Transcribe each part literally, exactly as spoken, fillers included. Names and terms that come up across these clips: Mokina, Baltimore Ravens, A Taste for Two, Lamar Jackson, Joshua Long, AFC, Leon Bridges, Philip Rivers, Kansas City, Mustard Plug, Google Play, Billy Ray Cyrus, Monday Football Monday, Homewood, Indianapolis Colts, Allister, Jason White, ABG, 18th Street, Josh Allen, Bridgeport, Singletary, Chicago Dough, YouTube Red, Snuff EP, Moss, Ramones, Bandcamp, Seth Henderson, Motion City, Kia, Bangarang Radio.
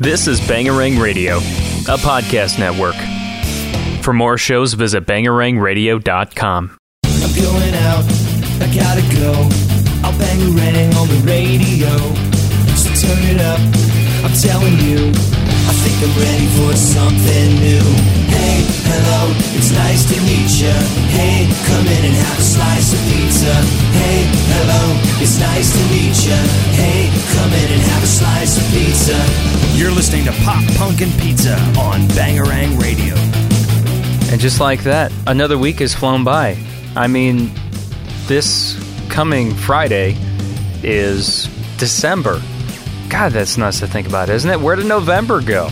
This is Bangarang Radio, a podcast network. For more shows, visit bangarang radio dot com. I'm going out, I gotta go. I'll bangarang on the radio. So turn it up, I'm telling you. I think I'm ready for something new. Hey, hello, it's nice to meet ya. Hey, come in and have a slice of pizza. Hey, hello, it's nice to meet ya. Hey, come in and have a slice of pizza. You're listening to Pop Punkin' Pizza on Bangarang Radio. And just like that, another week has flown by. I mean, this coming Friday is December. God, that's nuts to think about, isn't it? Where did November go?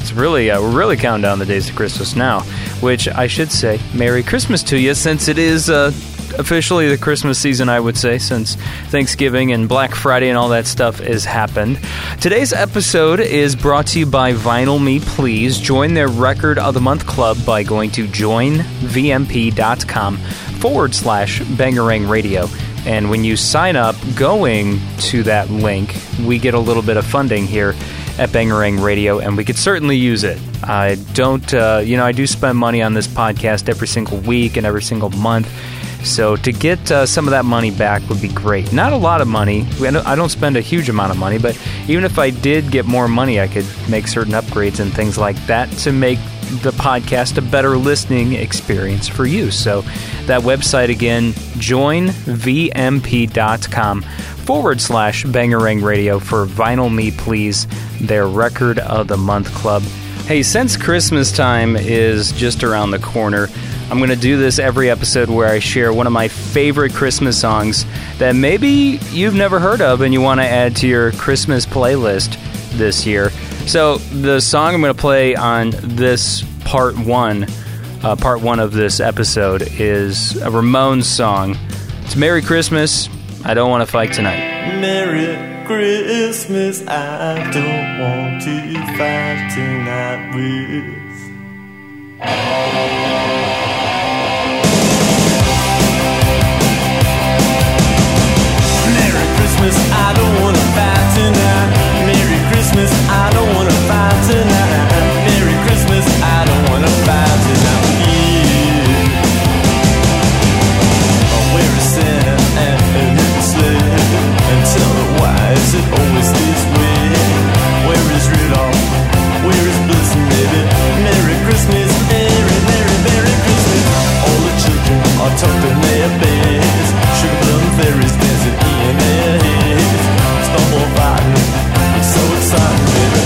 It's really, uh, we're really counting down the days to Christmas now, which I should say, Merry Christmas to you, since it is uh, officially the Christmas season, I would say, since Thanksgiving and Black Friday and all that stuff has happened. Today's episode is brought to you by Vinyl Me Please. Join their Record of the Month Club by going to join v m p dot com forward slash Bangarang Radio. And when you sign up going to that link, we get a little bit of funding here at Bangarang Radio, and we could certainly use it. I don't, uh, you know, I do spend money on this podcast every single week and every single month, so to get uh, some of that money back would be great. Not a lot of money. I don't spend a huge amount of money, but even if I did get more money, I could make certain upgrades and things like that to make the podcast a better listening experience for you. So that website again, join v m p dot com forward slash Bangarang Radio for Vinyl Me Please, their Record of the Month Club. Hey, since Christmas time is just around the corner, I'm going to do this every episode where I share one of my favorite Christmas songs that maybe you've never heard of and you want to add to your Christmas playlist this year. So the song I'm going to play on this part one, uh, part one of this episode, is a Ramones song. It's Merry Christmas, I Don't Want to Fight Tonight. Merry Christmas, I don't want to fight tonight with... I don't wanna fight tonight. Merry Christmas, I don't wanna fight tonight. Merry Christmas, I don't wanna fight tonight with you. Oh, we're a sinner and a slave. And tell me why is it always this way? Where is Rudolph? Where is Bliss, baby? Merry Christmas, Merry, Merry, Merry Christmas. All the children are tucked in their beds. Sugar plum fairies dancing in their heads. It's so exciting, baby.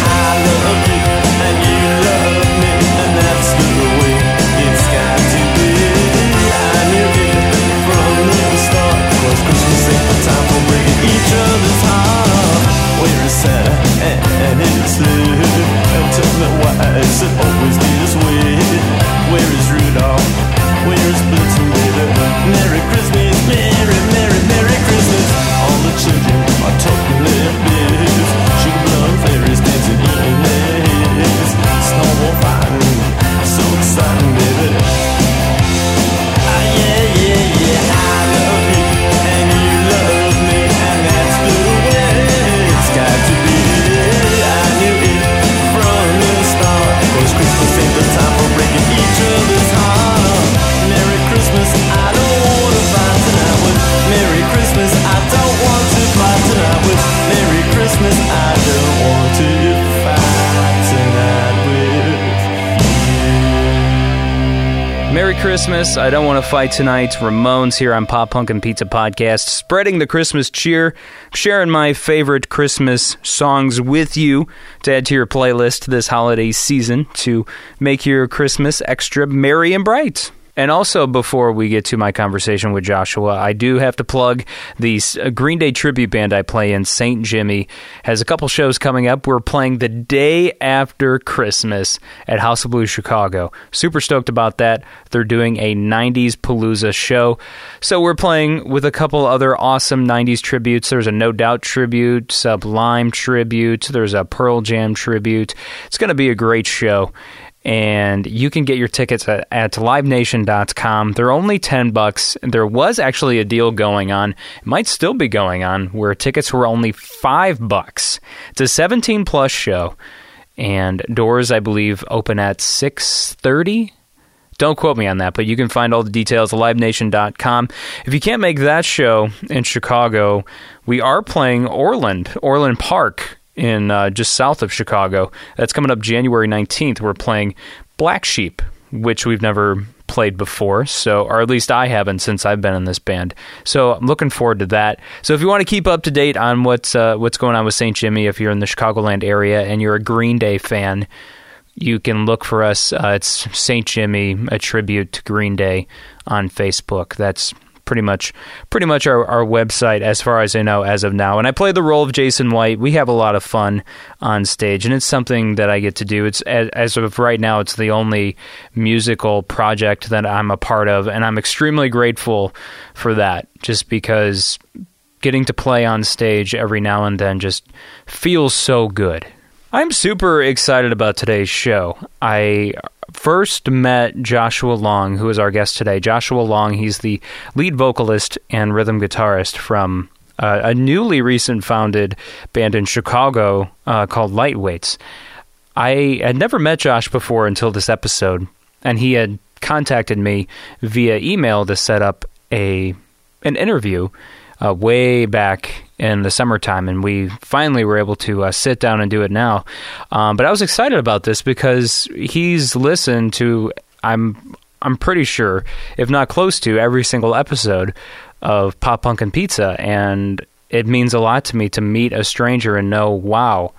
I love you and you love me, and that's the way it's got to be. I knew it from the start, 'cause Christmas ain't the time for breaking each other's heart. We're a Santa and a slave, and tell me why is it always this way? Where is Rudolph? Where is Blitz, baby? Merry Christmas, Merry, Merry, Merry Christmas. All the children are talking their biz. Sugar plum fairies dancing in their heads. Snowball fighting, so exciting, baby. Ah, yeah, yeah, yeah. I love you, and you love me, and that's the way it's got to be. I knew it from the start, 'cause Christmas ain't the time for breaking each other's heart. Merry Christmas, I don't wanna fight tonight with. Merry Christmas, I don't want to fight tonight with. Merry Christmas, I don't want to fight tonight with. Merry Christmas, I don't want to fight tonight. Ramones here on Pop Punkin' Pizza Podcast, spreading the Christmas cheer, sharing my favorite Christmas songs with you to add to your playlist this holiday season to make your Christmas extra merry and bright. And also, before we get to my conversation with Joshua, I do have to plug the Green Day tribute band I play in. Saint Jimmy has a couple shows coming up. We're playing the day after Christmas at House of Blues Chicago. Super stoked about that. They're doing a nineties Palooza show. So we're playing with a couple other awesome nineties tributes. There's a No Doubt tribute, Sublime tribute. There's a Pearl Jam tribute. It's going to be a great show. and you can get your tickets at, at live nation dot com. They're only ten bucks. There was actually a deal going on, it might still be going on, where tickets were only five bucks. It's a seventeen plus show, and doors, I believe, open at six thirty. Don't quote me on that, but you can find all the details at live nation dot com. If you can't make that show in Chicago, we are playing Orland, Orland Park, in uh, just south of Chicago. That's coming up January nineteenth. We're playing Black Sheep, which we've never played before, so, or at least I haven't since I've been in this band. So I'm looking forward to that. So if you want to keep up to date on what's uh, what's going on with Saint Jimmy, if you're in the Chicagoland area and you're a Green Day fan, you can look for us. Uh, it's Saint Jimmy, a tribute to Green Day on Facebook. That's pretty much pretty much our, our website, as far as I know, as of now. And I play the role of Jason White. We have a lot of fun on stage, and it's something that I get to do. It's, as, as of right now, it's the only musical project that I'm a part of, and I'm extremely grateful for that, just because getting to play on stage every now and then just feels so good. I'm super excited about today's show. I first met Joshua Long, who is our guest today. Joshua Long, he's the lead vocalist and rhythm guitarist from uh, a newly recent founded band in Chicago uh, called Lightweights. I had never met Josh before until this episode, and he had contacted me via email to set up a an interview uh, way back in the summertime, and we finally were able to uh, sit down and do it now. Um, but I was excited about this because he's listened to, I'm I'm pretty sure, if not close to, every single episode of Pop Punk and Pizza, and it means a lot to me to meet a stranger and know, wow,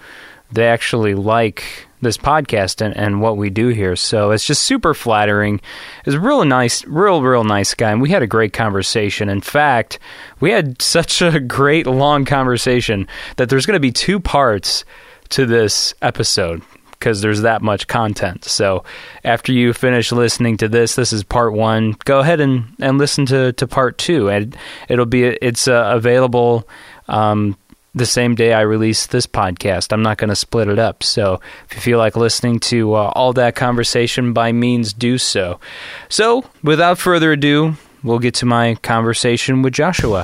they actually like this podcast and, and what we do here. So it's just super flattering. He's a real nice, real, real nice guy, and we had a great conversation. In fact, we had such a great long conversation that there's going to be two parts to this episode because there's that much content. So after you finish listening to this, this is part one. Go ahead and, and listen to, to part two, and it'll be it's uh, available um the same day I release this podcast. I'm not going to split it up. So if you feel like listening to uh, all that conversation, by means do so. So without further ado, we'll get to my conversation with Joshua.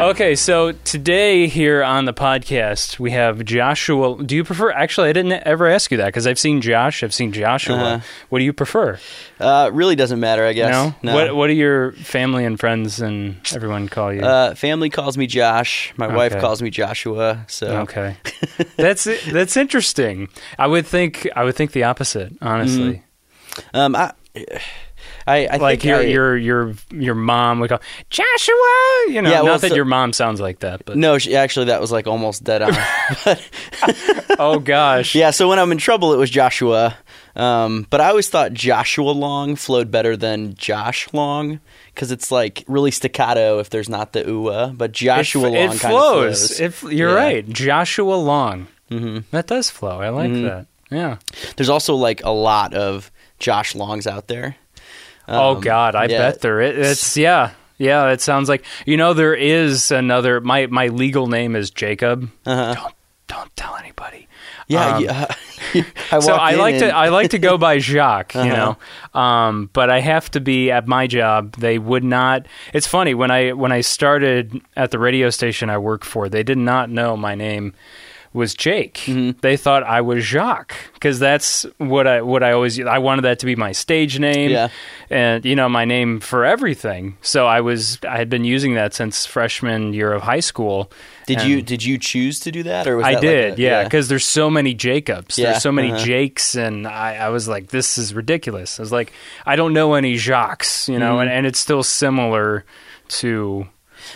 Okay, so today here on the podcast, we have Joshua. Do you prefer... Actually, I didn't ever ask you that, because I've seen Josh, I've seen Joshua. Uh-huh. What do you prefer? Uh, really doesn't matter, I guess. No? no? What What do your family and friends and everyone call you? Uh, family calls me Josh. My okay. wife calls me Joshua, so... Okay. That's that's interesting. I would think I would think the opposite, honestly. Mm. Um, I... I, I like think your, I, your your your mom would go, Joshua, you know, yeah, well, not that so, your mom sounds like that. But. No, she, actually, that was like almost dead on. Oh, gosh. Yeah, so when I'm in trouble, it was Joshua. Um, but I always thought Joshua Long flowed better than Josh Long, because it's like really staccato if there's not the ooh-ah. But Joshua it, Long kind flows. Of flows. It, you're yeah. right. Joshua Long. Mm-hmm. That does flow. I like mm-hmm. that. Yeah. There's also like a lot of Josh Longs out there. Um, oh, God, I yeah. bet there is. It's, yeah, yeah, it sounds like, you know, there is another, my, my legal name is Jacob. Uh-huh. Don't, don't tell anybody. Yeah, um, yeah. I so I like and... to I like to go by Jacques, you uh-huh. know, um, but I have to be at my job. They would not. It's funny, when I when I started at the radio station I worked for, they did not know my name was Jake. Mm-hmm. They thought I was Jacques, because that's what I what I always I wanted that to be my stage name, yeah. and you know, my name for everything. So I was I had been using that since freshman year of high school. Did you did you choose to do that, or was I that did? Like a, yeah, because yeah. there's so many Jacobs, yeah. there's so many uh-huh. Jakes, and I, I was like, this is ridiculous. I was like, I don't know any Jacques, you know, mm-hmm. and, and it's still similar to.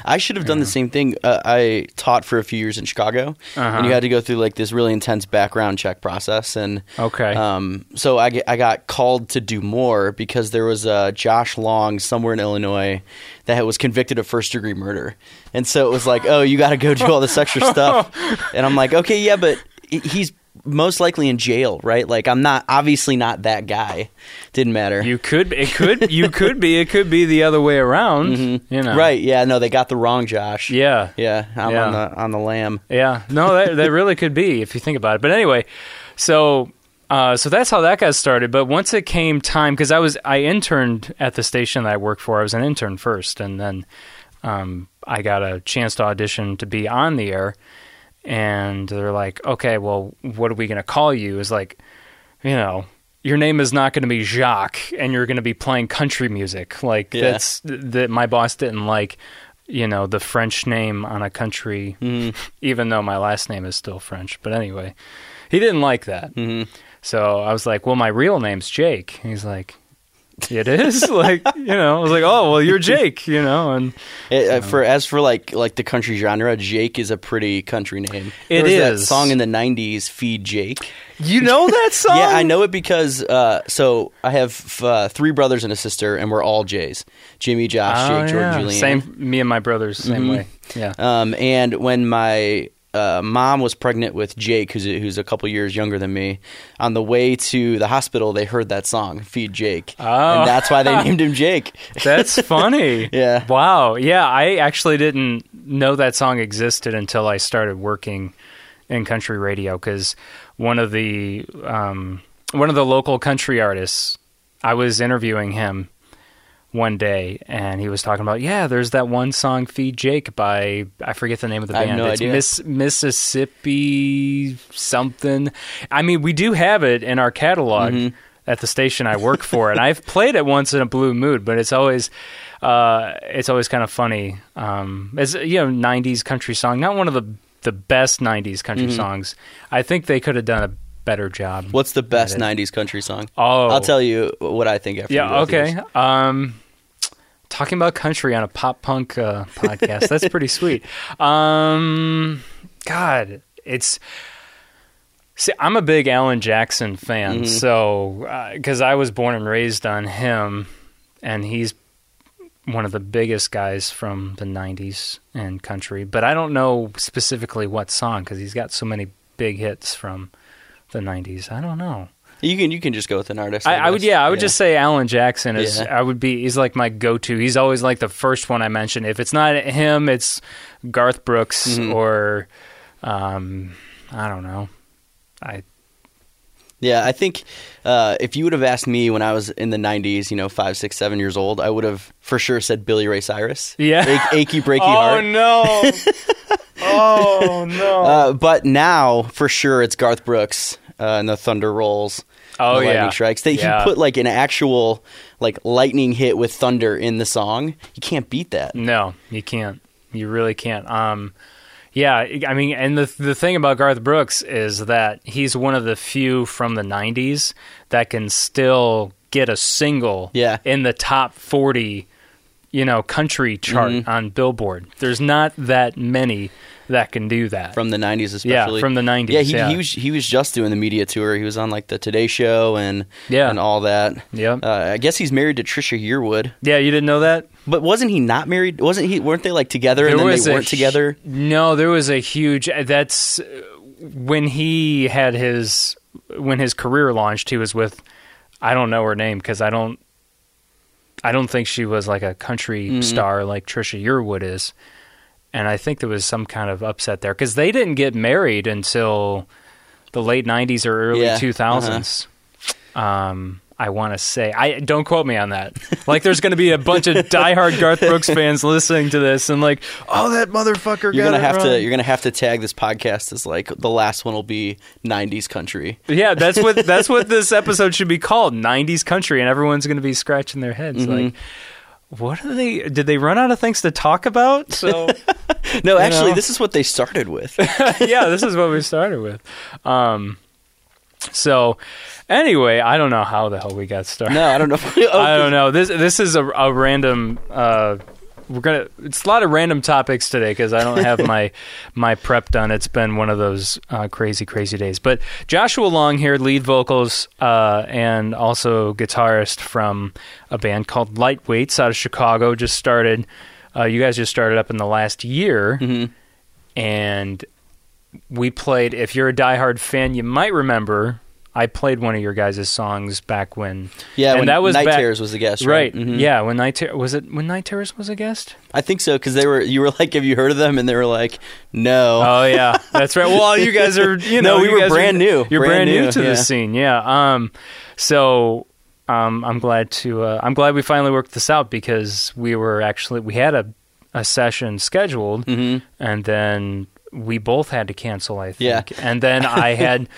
I should have done yeah. the same thing. Uh, I taught for a few years in Chicago, uh-huh. and you had to go through like this really intense background check process. And okay, um, so I, I got called to do more because there was a Josh Long somewhere in Illinois that was convicted of first degree murder, and so it was like, oh, you got to go do all this extra stuff. And I'm like, okay, yeah, but he's most likely in jail, right? Like, I'm not, obviously not that guy. Didn't matter. You could, it could, you could be, it could be the other way around. Mm-hmm. You know, right? Yeah, no, they got the wrong Josh. Yeah, yeah, I'm yeah. on the on the lam. Yeah, no, that that really could be if you think about it. But anyway, so. Uh, so that's how that got started. But once it came time, because I was I interned at the station that I worked for. I was an intern first, and then um, I got a chance to audition to be on the air. And they're like, "Okay, well, what are we going to call you?" It's like, you know, your name is not going to be Jacques, and you're going to be playing country music. Like, yeah. that's that my boss didn't like. You know, the French name on a country, mm. even though my last name is still French. But anyway, he didn't like that. Mm-hmm. So I was like, well, my real name's Jake. And he's like, it is? Like, you know, I was like, oh, well, you're Jake, you know. And it, so. uh, for as for like like the country genre, Jake is a pretty country name. It there was is. That song in the nineties, Feed Jake. You know that song? Yeah, I know it because, uh, so I have uh, three brothers and a sister, and we're all Jays. Jimmy, Josh, oh, Jake, yeah. Jordan, Julian. Same, me and my brothers, same mm-hmm. way. Yeah. Um, and when my... Uh, mom was pregnant with Jake, who's a, who's a couple years younger than me. On the way to the hospital, they heard that song, Feed Jake. Oh. And that's why they named him Jake. That's funny. Yeah. Wow. Yeah, I actually didn't know that song existed until I started working in country radio, because one of the um, one of the local country artists, I was interviewing him one day, and he was talking about, yeah, there's that one song, Feed Jake, by, I forget the name of the band. I have no it's idea. Miss, Mississippi something. I mean, we do have it in our catalog mm-hmm. at the station I work for, and I've played it once in a blue mood, but it's always uh, it's always kind of funny. Um, it's, you know, nineties country song, not one of the, the best nineties country mm-hmm. songs. I think they could have done a better job. What's the best nineties country song? Oh. I'll tell you what I think after yeah, okay. Um talking about country on a pop punk uh, podcast. That's pretty sweet. Um, God, it's... See, I'm a big Alan Jackson fan, mm-hmm. so... Because uh, I was born and raised on him, and he's one of the biggest guys from the nineties and country. But I don't know specifically what song, because he's got so many big hits from the nineties. I don't know. You can you can just go with an artist. I, I, I would yeah. I would yeah. just say Alan Jackson is. Yeah. I would be. He's like my go-to. He's always like the first one I mention. If it's not him, it's Garth Brooks mm-hmm. or um, I don't know. I yeah. I think uh, if you would have asked me when I was in the nineties, you know, five, six, seven years old, I would have for sure said Billy Ray Cyrus. Yeah, a- achy breaky oh, heart. Oh no. Oh no. Uh, but now for sure it's Garth Brooks uh, and the Thunder Rolls. Oh, the lightning yeah. strikes. They, yeah. He put like an actual like lightning hit with thunder in the song. You can't beat that. No, you can't. You really can't. Um, yeah, I mean, and the the thing about Garth Brooks is that he's one of the few from the nineties that can still get a single yeah. in the top forty, you know, country chart mm-hmm. on Billboard. There's not that many that can do that. From the nineties especially. Yeah, from the nineties. Yeah, he, yeah. he was he was just doing the media tour. He was on like the Today Show and yeah. and all that. Yeah. Uh, I guess he's married to Trisha Yearwood. Yeah, you didn't know that? But wasn't he not married? Wasn't he weren't they like together there and then they weren't together? No, there was a huge that's when he had his when his career launched, he was with I don't know her name because I don't I don't think she was like a country mm-hmm. star like Trisha Yearwood is. And I think there was some kind of upset there because they didn't get married until the late nineties or early yeah, two thousands. Uh-huh. Um, I want to say, I don't quote me on that. Like, there's going to be a bunch of diehard Garth Brooks fans listening to this and like, oh, that motherfucker. You're got gonna it have wrong. to. You're gonna have to tag this podcast as like the last one will be nineties country. Yeah, that's what that's what this episode should be called, nineties country, and everyone's going to be scratching their heads mm-hmm. like. What are they? Did they run out of things to talk about? So, no, actually, know. This is what they started with. Yeah, this is what we started with. Um, so, anyway, I don't know how the hell we got started. No, I don't know. oh, I don't know. This this is a, a random. Uh, we're gonna. It's a lot of random topics today because I don't have my my prep done. It's been one of those uh, crazy, crazy days. But Joshua Long here, lead vocals uh, and also guitarist from a band called Lightweights out of Chicago. Just started. Uh, you guys just started up in the last year, mm-hmm. and we played, if you're a diehard fan, you might remember, I played one of your guys' songs back when... Yeah, and when that was Night back, Terrors was a guest, right? Right. Mm-hmm. Yeah, when Night Terrors... Was it when Night Terrors was a guest? I think so, because they were. You were like, have you heard of them? And they were like, no. Oh, yeah. That's right. Well, you guys are... You know, no, we were brand are, new. You're brand, brand new, new to yeah. the scene, yeah. Um, so... Um, I'm glad to. Uh, I'm glad we finally worked this out, because we were actually we had a, a session scheduled, mm-hmm. and then we both had to cancel, I think. Yeah. And then I had,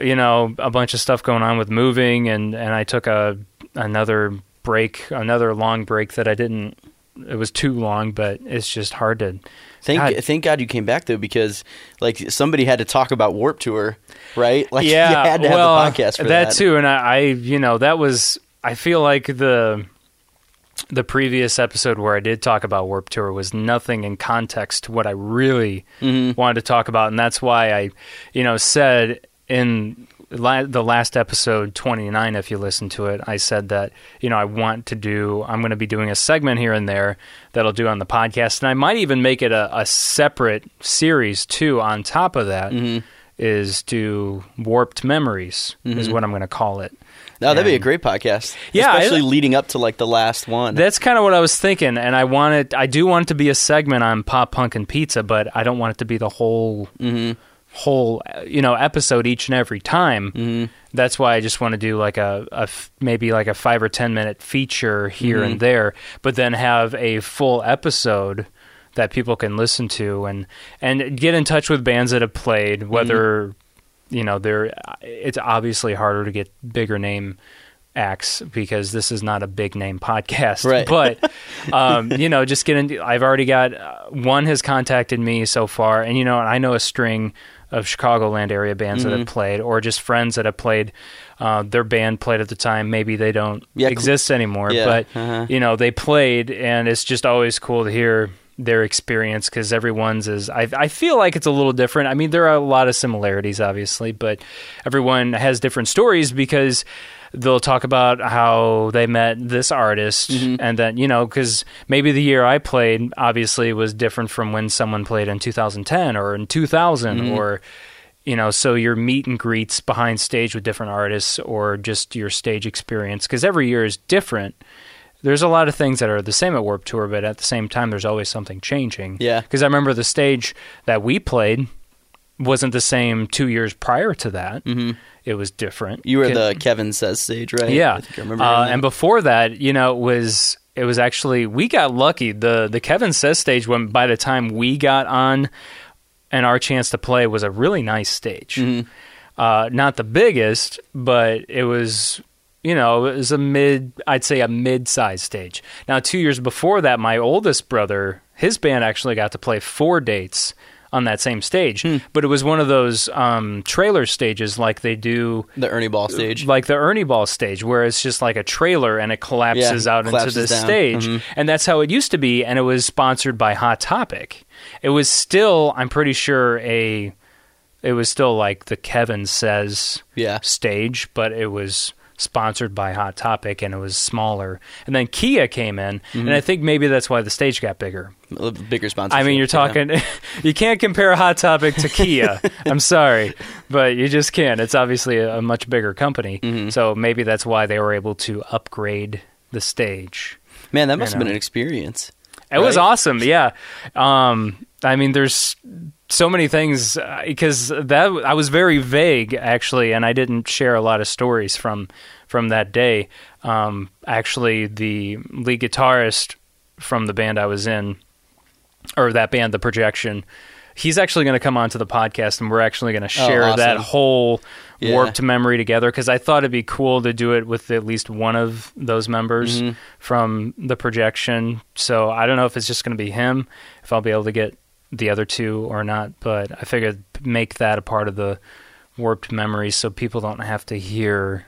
you know, a bunch of stuff going on with moving, and, and I took a another break, another long break that I didn't. It was too long, but it's just hard to. Thank God. Thank God you came back, though, because like somebody had to talk about Warped Tour, right? Like yeah, you had to well, have the podcast for that. That too, and I, I, you know, that was, I feel like the the previous episode where I did talk about Warped Tour was nothing in context to what I really mm-hmm. wanted to talk about, and that's why I, you know, said in la- the last episode, twenty-nine, if you listen to it, I said that, you know, I want to do, I'm going to be doing a segment here and there that I'll do on the podcast, and I might even make it a, a separate series too on top of that, mm-hmm. is do Warped Memories, mm-hmm. is what I'm going to call it. No, that'd and, be a great podcast. Yeah, especially I, leading up to like the last one. That's kind of what I was thinking, and I want it, I do want it to be a segment on pop punk and pizza, but I don't want it to be the whole mm-hmm. whole, you know, episode each and every time. Mm-hmm. That's why I just want to do like a, a maybe like a five or ten minute feature here mm-hmm. and there, but then have a full episode that people can listen to and and get in touch with bands that have played, whether mm-hmm. you know, they're it's obviously harder to get bigger name acts because this is not a big name podcast, right? But um you know, just get into, I've already got uh, one has contacted me so far, and you know, I know a string of Chicagoland area bands mm-hmm. that have played, or just friends that have played. Uh, their band played at the time. Maybe they don't yeah, exist anymore, yeah, but uh-huh. you know, they played, and it's just always cool to hear their experience, because everyone's is, I, I feel like it's a little different. I mean, there are a lot of similarities, obviously, but everyone has different stories, because they'll talk about how they met this artist, mm-hmm. and then, you know, because maybe the year I played, obviously, was different from when someone played in two thousand ten or in two thousand, mm-hmm. or, you know, so your meet and greets behind stage with different artists, or just your stage experience, because every year is different. There's a lot of things that are the same at Warped Tour, but at the same time, there's always something changing. Yeah. Because I remember the stage that we played wasn't the same two years prior to that. Mm-hmm. It was different. You were Ke- the Kevin Says stage, right? Yeah. I think I remember uh, and before that, you know, it was it was actually, we got lucky. The the Kevin Says stage, when by the time we got on and our chance to play, was a really nice stage. Mm-hmm. Uh, not the biggest, but it was... You know, it was a mid, I'd say a mid-sized stage. Now, two years before that, my oldest brother, his band actually got to play four dates on that same stage. Hmm. But it was one of those um, trailer stages like they do... The Ernie Ball stage. Like the Ernie Ball stage, where it's just like a trailer and it collapses yeah, out collapses into the down. Stage. Mm-hmm. And that's how it used to be, and it was sponsored by Hot Topic. It was still, I'm pretty sure, a... It was still like the Kevin Says yeah. stage, but it was... sponsored by Hot Topic, and it was smaller. And then Kia came in, mm-hmm. and I think maybe that's why the stage got bigger. A bigger sponsor. I mean, you're talking... Yeah. You can't compare Hot Topic to Kia. I'm sorry, but you just can't. It's obviously a, a much bigger company, mm-hmm. so maybe that's why they were able to upgrade the stage. Man, that must you know? have been an experience. It right? was awesome, yeah. Um, I mean, there's... so many things, because that I was very vague actually, and I didn't share a lot of stories from from that day. Um, actually, the lead guitarist from the band I was in, or that band, The Projection, he's actually going to come onto the podcast, and we're actually going to share oh, awesome. that whole yeah. Warped memory together, because I thought it'd be cool to do it with at least one of those members mm-hmm. from The Projection. So I don't know if it's just going to be him, if I'll be able to get the other two or not, but I figured make that a part of the Warped Memories so people don't have to hear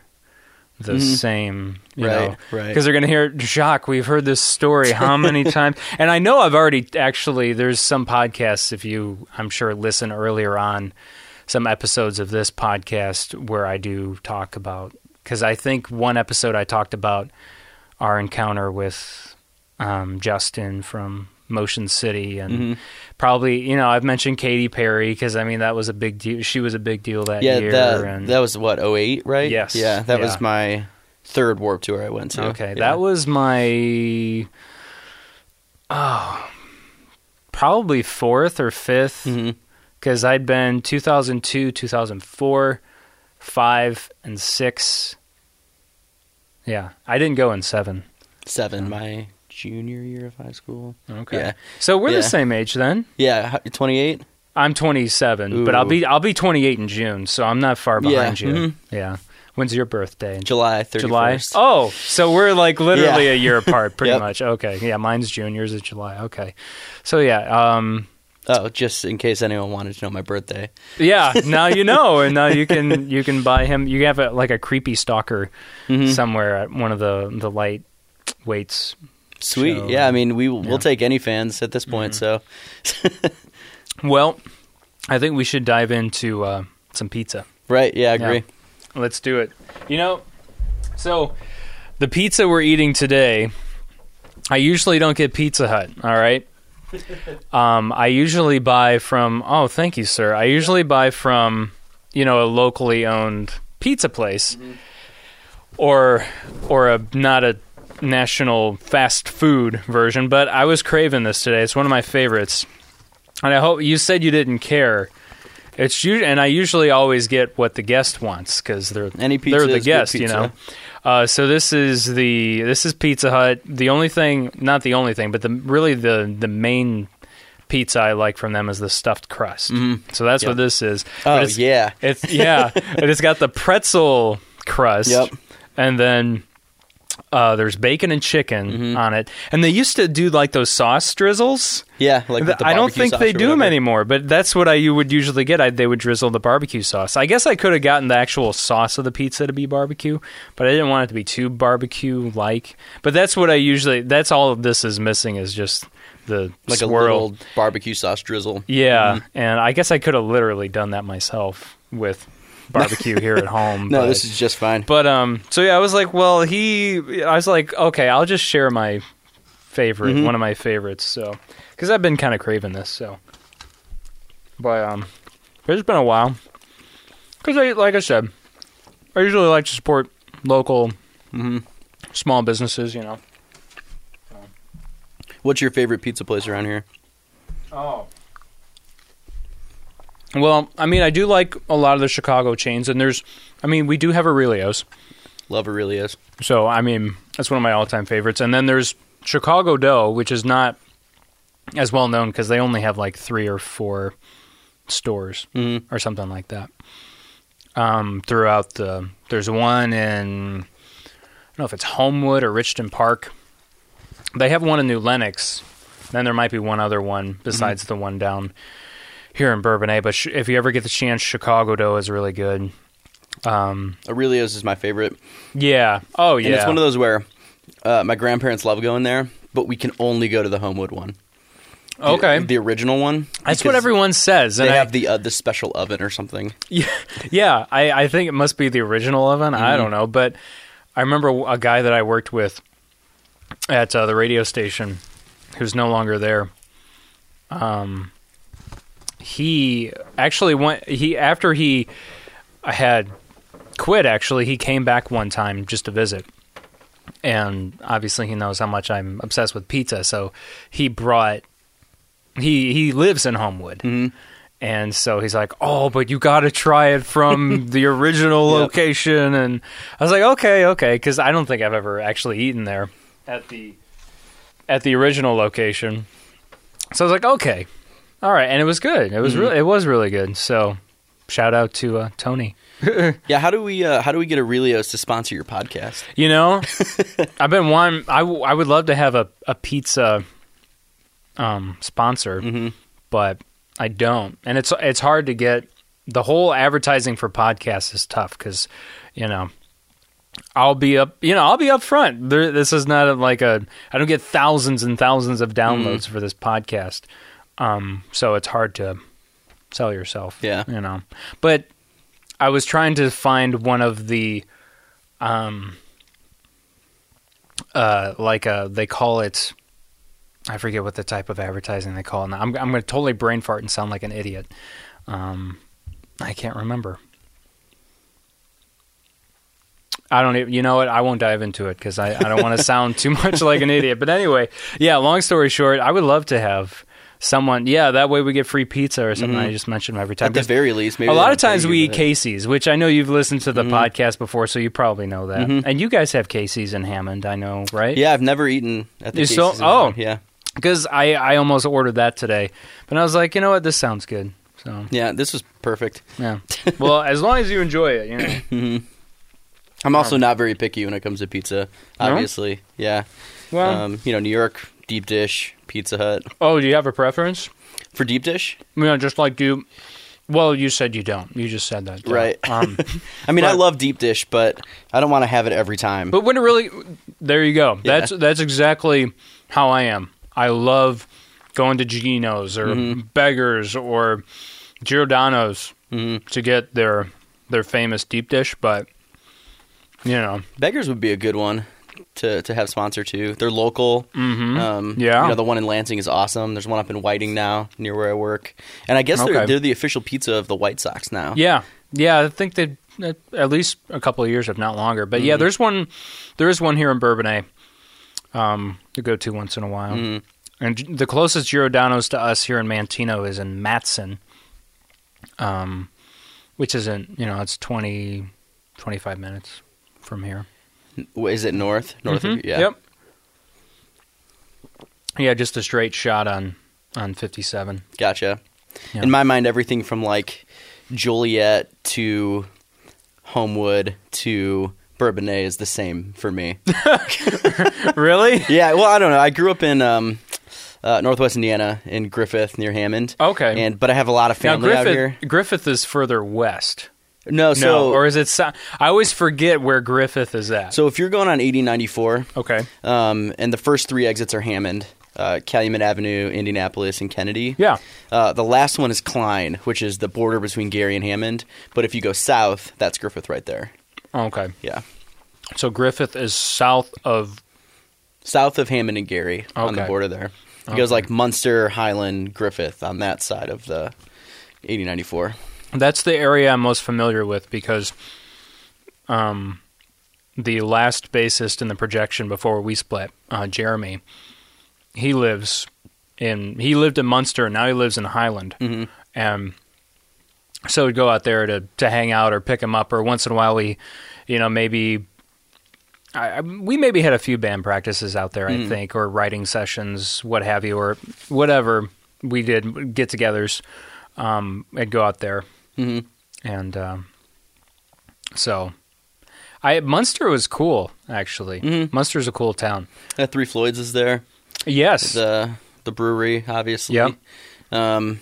the mm-hmm. same, you right, know, right. Because they're going to hear, Jacques, we've heard this story how many times? And I know I've already, actually, there's some podcasts, if you, I'm sure, listen earlier on, some episodes of this podcast where I do talk about, because I think one episode I talked about our encounter with um, Justin from... Motion City, and mm-hmm. probably, you know, I've mentioned Katy Perry because, I mean, that was a big deal. She was a big deal that yeah, year. Yeah, that, and... that was, what, oh eight, right? Yes. Yeah, that yeah. was my third Warped Tour I went to. Okay, yeah. That was my, oh, probably fourth or fifth, because mm-hmm. I'd been two thousand two, two thousand four, five, and six. Yeah, I didn't go in seven. Seven, um, my junior year of high school. Okay, yeah. So we're yeah. the same age then. Yeah, twenty-eight. I'm twenty-seven, Ooh. But I'll be I'll be twenty-eight in June, so I'm not far behind yeah. you. Mm-hmm. Yeah. When's your birthday? July thirty-first. July. Oh, so we're like literally yeah. a year apart, pretty yep. much. Okay, yeah, mine's June, yours is July. Okay, so yeah. Um, oh, just in case anyone wanted to know my birthday. Yeah, now you know, and now you can you can buy him. You have a, like a creepy stalker mm-hmm. somewhere at one of the the Lightweights. Sweet. Show. Yeah, I mean, we will yeah. we'll take any fans at this point. Mm-hmm. So, well, I think we should dive into uh, some pizza. Right? Yeah, I agree. Yeah. Let's do it. You know, so the pizza we're eating today, I usually don't get Pizza Hut, all right? Um, I usually buy from, oh, thank you, sir. I usually buy from, you know, a locally owned pizza place mm-hmm. or or a not a national fast food version, but I was craving this today. It's one of my favorites. And I hope you said you didn't care. It's usually, and I usually always get what the guest wants because they're Any pizza they're the guest, you know. Uh, so this is the this is Pizza Hut. The only thing, not the only thing, but the really the the main pizza I like from them is the stuffed crust. Mm-hmm. So that's yep. what this is. Oh it's, yeah, it's yeah, and it's got the pretzel crust, yep. and then uh, there's bacon and chicken mm-hmm. on it. And they used to do like those sauce drizzles. Yeah, like the I don't think they do them anymore, but that's what I you would usually get. I, they would drizzle the barbecue sauce. I guess I could have gotten the actual sauce of the pizza to be barbecue, but I didn't want it to be too barbecue-like. But that's what I usually... That's all of this is missing is just the like swirl. A little barbecue sauce drizzle. Yeah, mm-hmm. and I guess I could have literally done that myself with... barbecue here at home. No, but, this is just fine. But um, so yeah, I was like, well, he, I was like, okay, I'll just share my favorite, mm-hmm. one of my favorites. So, because I've been kind of craving this. So, but um, it's been a while. Because I, like I said, I usually like to support local, mm-hmm. small businesses. You know. What's your favorite pizza place around here? Oh. Well, I mean, I do like a lot of the Chicago chains, and there's, I mean, we do have Aurelio's. Love Aurelio's. So, I mean, that's one of my all-time favorites. And then there's Chicago Dough, which is not as well-known because they only have like three or four stores mm-hmm. or something like that. Um, throughout the, there's one in, I don't know if it's Homewood or Richton Park. They have one in New Lenox. Then there might be one other one besides mm-hmm. the one down here in Bourbonnais, but sh- if you ever get the chance, Chicago Dough is really good. Um, Aurelio's is my favorite. Yeah. Oh, yeah. And it's one of those where uh, my grandparents love going there, but we can only go to the Homewood one. Okay. The, the original one. That's what everyone says. And they I, have the uh, the special oven or something. Yeah, yeah. I, I think it must be the original oven. Mm-hmm. I don't know, but I remember a guy that I worked with at uh, the radio station who's no longer there. Um. He actually went, he, after he had quit, actually, he came back one time just to visit. And obviously he knows how much I'm obsessed with pizza. So he brought, he, he lives in Homewood. Mm-hmm. And so he's like, oh, but you got to try it from the original yep. location. And I was like, okay, okay. Cause I don't think I've ever actually eaten there at the, at the original location. So I was like, okay. All right, and it was good. It was mm-hmm. really, it was really good. So, shout out to uh, Tony. yeah, how do we uh, how do we get Aurelio's to sponsor your podcast? You know, I've been wanting. I, w- I would love to have a a pizza um, sponsor, mm-hmm. but I don't, and it's it's hard to get. The whole advertising for podcasts is tough because, you know, I'll be up. You know, I'll be up front. There, this is not like a. I don't get thousands and thousands of downloads mm-hmm. for this podcast. Um, so it's hard to sell yourself, yeah. you know, but I was trying to find one of the, um, uh, like, uh, they call it, I forget what the type of advertising they call it now. I'm, I'm going to totally brain fart and sound like an idiot. Um, I can't remember. I don't even, you know what? I won't dive into it because I, I don't want to sound too much like an idiot. But anyway, yeah, long story short, I would love to have someone, yeah, that way we get free pizza or something. Mm-hmm. I just mentioned every time. At the very least, maybe. A lot of times we eat Casey's, which I know you've listened to the mm-hmm. podcast before, so you probably know that. Mm-hmm. And you guys have Casey's in Hammond, I know, right? Yeah, I've never eaten at the Casey's. So, oh, yeah. Because I, I almost ordered that today. But I was like, you know what? This sounds good. So yeah, this was perfect. Yeah. Well, as long as you enjoy it, you know. Mm-hmm. I'm also not very picky when it comes to pizza, obviously. No? Yeah. Well, um, you know, New York, deep dish, Pizza Hut. Oh, do you have a preference? For deep dish? You know, just like you... Well, you said you don't. You just said that. Though. Right. Um, I mean, but, I love deep dish, but I don't want to have it every time. But when it really... There you go. Yeah. That's that's exactly how I am. I love going to Gino's or mm-hmm. Beggar's or Giordano's mm-hmm. to get their their famous deep dish, but... You know, Beggar's would be a good one to, to have sponsor too. They're local. Mm-hmm. Um, yeah, you know the one in Lansing is awesome. There's one up in Whiting now, near where I work, and I guess okay. they're they're the official pizza of the White Sox now. Yeah, yeah, I think they at least a couple of years, if not longer. But mm-hmm. yeah, there's one. There is one here in Bourbonnais. Um, to go to once in a while, mm-hmm. and the closest Giordano's to us here in Mantino is in Matson, um, which isn't you know it's twenty, twenty-five minutes. From here. Is it north? North mm-hmm. of yeah. Yep. Yeah, just a straight shot on on fifty-seven. Gotcha. Yep. In my mind, everything from like Joliet to Homewood to Bourbonnais is the same for me. Really? Yeah, well, I don't know. I grew up in um Uh, Northwest Indiana in Griffith near Hammond. Okay. And but I have a lot of family now, Griffith, out here. Griffith is further west. No, so... No, or is it... So- I always forget where Griffith is at. So if you're going on eighty ninety-four... Okay. Um, and the first three exits are Hammond, uh, Calumet Avenue, Indianapolis, and Kennedy. Yeah. Uh, the last one is Klein, which is the border between Gary and Hammond. But if you go south, that's Griffith right there. Okay. Yeah. So Griffith is south of... South of Hammond and Gary okay. on the border there. It okay. goes like Munster, Highland, Griffith on that side of the eighty ninety-four. That's the area I'm most familiar with because um, the last bassist in The Projection before we split, uh, Jeremy, he lives in he lived in Munster and now he lives in Highland, mm-hmm. and so we'd go out there to to hang out or pick him up or once in a while we, you know, maybe I, I, we maybe had a few band practices out there, mm. I think, or writing sessions, what have you, or whatever we did get-togethers. Um, I'd go out there. Mm-hmm. And um, so I Munster was cool, actually. Mm-hmm. Munster's a cool town. At Three Floyds is there. Yes. The, the brewery, obviously. Yep. Um,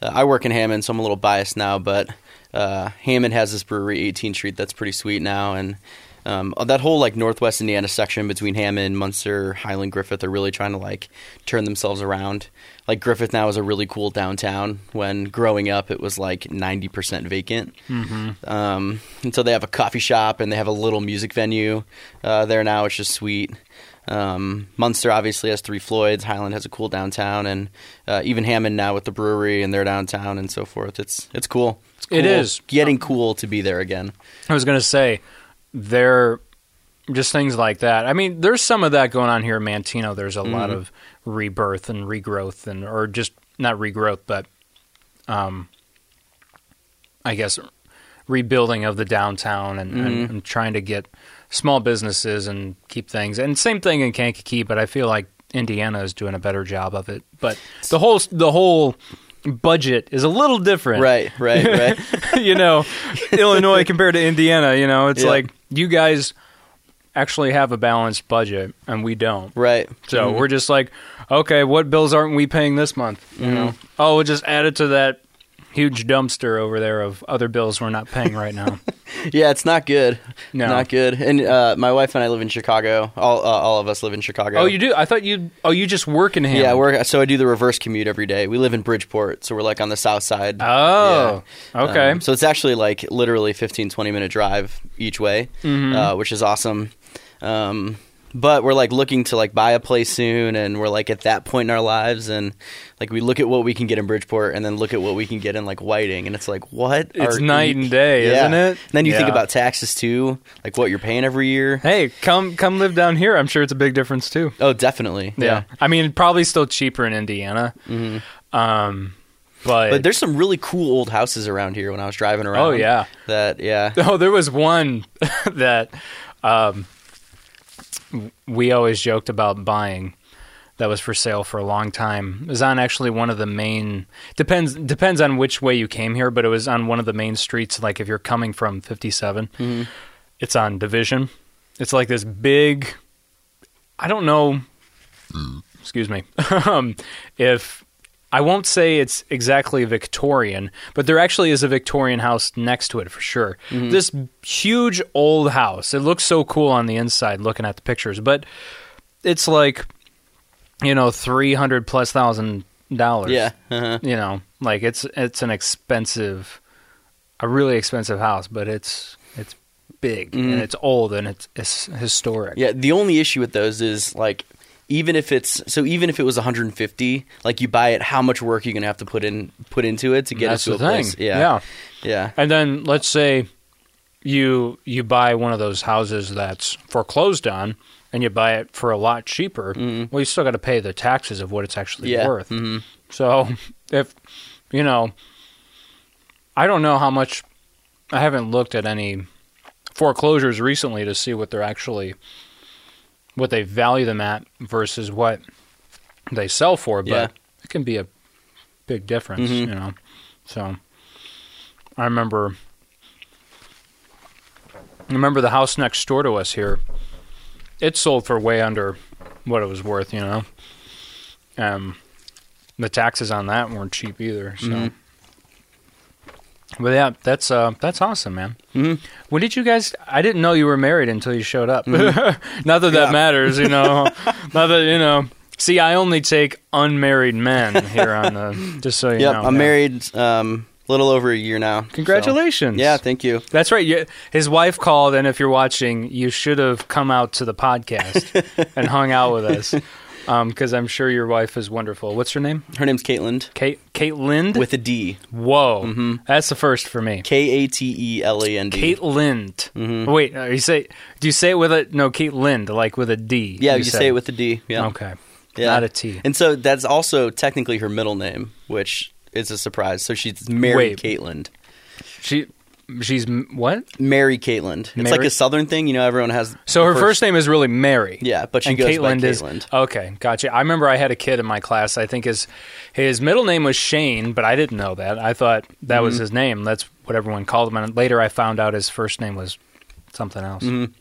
I work in Hammond, so I'm a little biased now, but uh, Hammond has this brewery, eighteenth Street, that's pretty sweet now. And um, that whole like Northwest Indiana section between Hammond, Munster, Highland, Griffith are really trying to like turn themselves around. Like Griffith now is a really cool downtown. When growing up, it was like ninety percent vacant. Mm-hmm. Um, and so they have a coffee shop and they have a little music venue uh, there now, which is sweet. Um, Munster obviously has Three Floyds. Highland has a cool downtown, and uh, even Hammond now with the brewery and their downtown and so forth. It's it's cool. It's cool. It is getting cool to be there again. I was gonna say there, just things like that. I mean, there's some of that going on here in Mantino. There's a mm-hmm. lot of rebirth and regrowth and or just not regrowth but um I guess rebuilding of the downtown and, mm-hmm. and, and trying to get small businesses and keep things and same thing in Kankakee, but I feel like Indiana is doing a better job of it, but the whole the whole budget is a little different, right right right you know. Illinois compared to Indiana, you know, it's yeah. like you guys actually have a balanced budget and we don't, right? So mm-hmm. we're just like, okay, what bills aren't we paying this month, you mm-hmm. know? Oh, we'll just add it to that huge dumpster over there of other bills we're not paying right now. Yeah, it's not good. No, not good. And uh my wife and I live in Chicago. All uh, all of us live in Chicago. Oh, you do? I thought you oh you just work in Hammond. Yeah, work. So I do the reverse commute every day. We live in Bridgeport, so we're like on the south side. Oh, yeah. Okay. Um, so it's actually like literally fifteen, twenty minute drive each way, mm-hmm. uh, which is awesome. Um, But we're like looking to like buy a place soon, and we're like at that point in our lives, and like we look at what we can get in Bridgeport, and then look at what we can get in like Whiting, and it's like what? It's night and day, yeah. isn't it? And then you yeah. think about taxes too, like what you're paying every year. Hey, come come live down here. I'm sure it's a big difference too. Oh, definitely. Yeah, yeah. I mean, probably still cheaper in Indiana. Mm-hmm. Um, but but there's some really cool old houses around here. When I was driving around, oh yeah, that yeah. Oh, there was one that. Um, we always joked about buying that was for sale for a long time. It was on actually one of the main depends depends on which way you came here, but it was on one of the main streets. Like if you're coming from fifty-seven, mm-hmm. it's on Division. It's like this big, I don't know, mm. excuse me, um, if I won't say it's exactly Victorian, but there actually is a Victorian house next to it for sure. Mm-hmm. This huge old house. It looks so cool on the inside looking at the pictures, but it's like, you know, three hundred plus thousand dollars. Yeah. Uh-huh. You know, like it's it's an expensive, a really expensive house, but it's it's big mm. and it's old and it's, it's historic. Yeah. The only issue with those is like, Even if it's so, even if it was one hundred fifty, like you buy it, how much work are you gonna have to put in put into it to get That's it to a thing. place? Yeah. yeah, yeah. And then let's say you you buy one of those houses that's foreclosed on, and you buy it for a lot cheaper. Mm-hmm. Well, you still got to pay the taxes of what it's actually yeah. worth. Mm-hmm. So if you know, I don't know how much. I haven't looked at any foreclosures recently to see what they're actually. What they value them at versus what they sell for, but yeah. it can be a big difference, mm-hmm. you know. So I remember, I remember the house next door to us here. It sold for way under what it was worth, you know. Um, the taxes on that weren't cheap either. So, mm-hmm. but yeah, that's uh, that's awesome, man. Mm-hmm. When did you guys? I didn't know you were married until you showed up. Mm-hmm. Not that yeah. that matters, you know. Not that you know. See, I only take unmarried men here on the. Just so you yep, know. I'm yeah, I'm married. Um, a little over a year now. Congratulations! So. Yeah, thank you. That's right. You, his wife called, and if you're watching, you should have come out to the podcast and hung out with us. Because um, I'm sure your wife is wonderful. What's her name? Her name's Caitlin. Kate Caitlin with a D. Whoa, mm-hmm. That's the first for me. K A T E L E N D. Caitlin. Mm-hmm. Wait, you say? Do you say it with a no? Caitlin, like with a D. Yeah, you, you say it with a D. Yeah. Okay. Yeah. Not a T. And so that's also technically her middle name, which is a surprise. So she's Mary Caitlin. She. She's what? Mary Caitlin. It's Mary? Like a Southern thing, you know. Everyone has. So her first, first name is really Mary. Yeah, but she and goes Caitlin by Caitlin. Is, okay, gotcha. I remember I had a kid in my class. I think his his middle name was Shane, but I didn't know that. I thought that mm-hmm. was his name. That's what everyone called him. And later, I found out his first name was something else. Mm-hmm.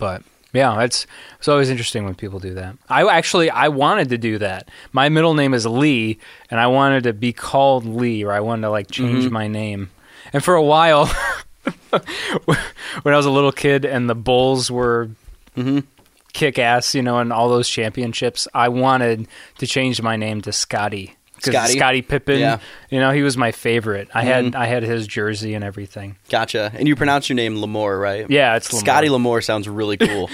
But yeah, it's it's always interesting when people do that. I actually I wanted to do that. My middle name is Lee, and I wanted to be called Lee, or I wanted to like change mm-hmm. my name. And for a while, when I was a little kid and the Bulls were mm-hmm. kick-ass, you know, and all those championships, I wanted to change my name to Scotty. Because Scottie Pippen, yeah. you know, he was my favorite. I mm-hmm. had I had his jersey and everything. Gotcha. And you pronounce your name Lamore, right? Yeah, it's Lamore. Scotty Lamore sounds really cool.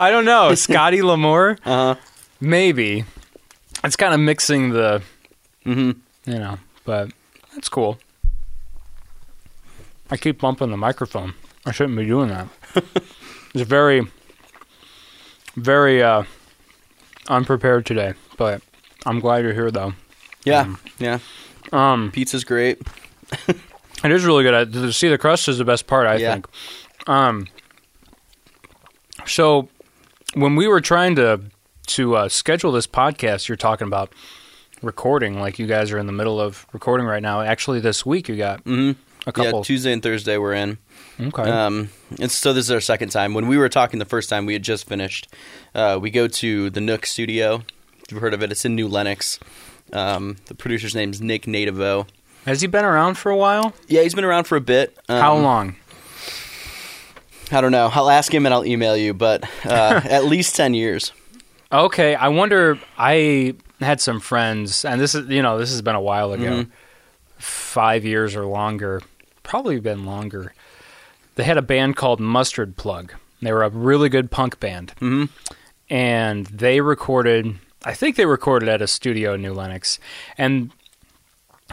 I don't know. Scotty Lamore? Uh-huh. Maybe. It's kind of mixing the, mm-hmm. you know, but that's cool. I keep bumping the microphone. I shouldn't be doing that. It's very, very uh, unprepared today, but I'm glad you're here, though. Yeah, um, yeah. Um, Pizza's great. It is really good. To see the crust is the best part, I yeah. think. Um, so when we were trying to to uh, schedule this podcast, you're talking about recording, like you guys are in the middle of recording right now. Actually, this week you got... Mm-hmm. A couple. Yeah, Tuesday and Thursday we're in. Okay. Um, and so this is our second time. When we were talking the first time, we had just finished. Uh, we go to the Nook Studio. You've heard of it. It's in New Lenox. Um, the producer's name is Nick Nativo. Has he been around for a while? Yeah, he's been around for a bit. Um, How long? I don't know. I'll ask him and I'll email you, but uh, at least ten years. Okay. I wonder, I had some friends, and this is, you know, this has been a while ago. Mm-hmm. Five years or longer, probably been longer. They had a band called Mustard Plug. They were a really good punk band. Mm-hmm. And they recorded, I think they recorded at a studio in New Lenox. And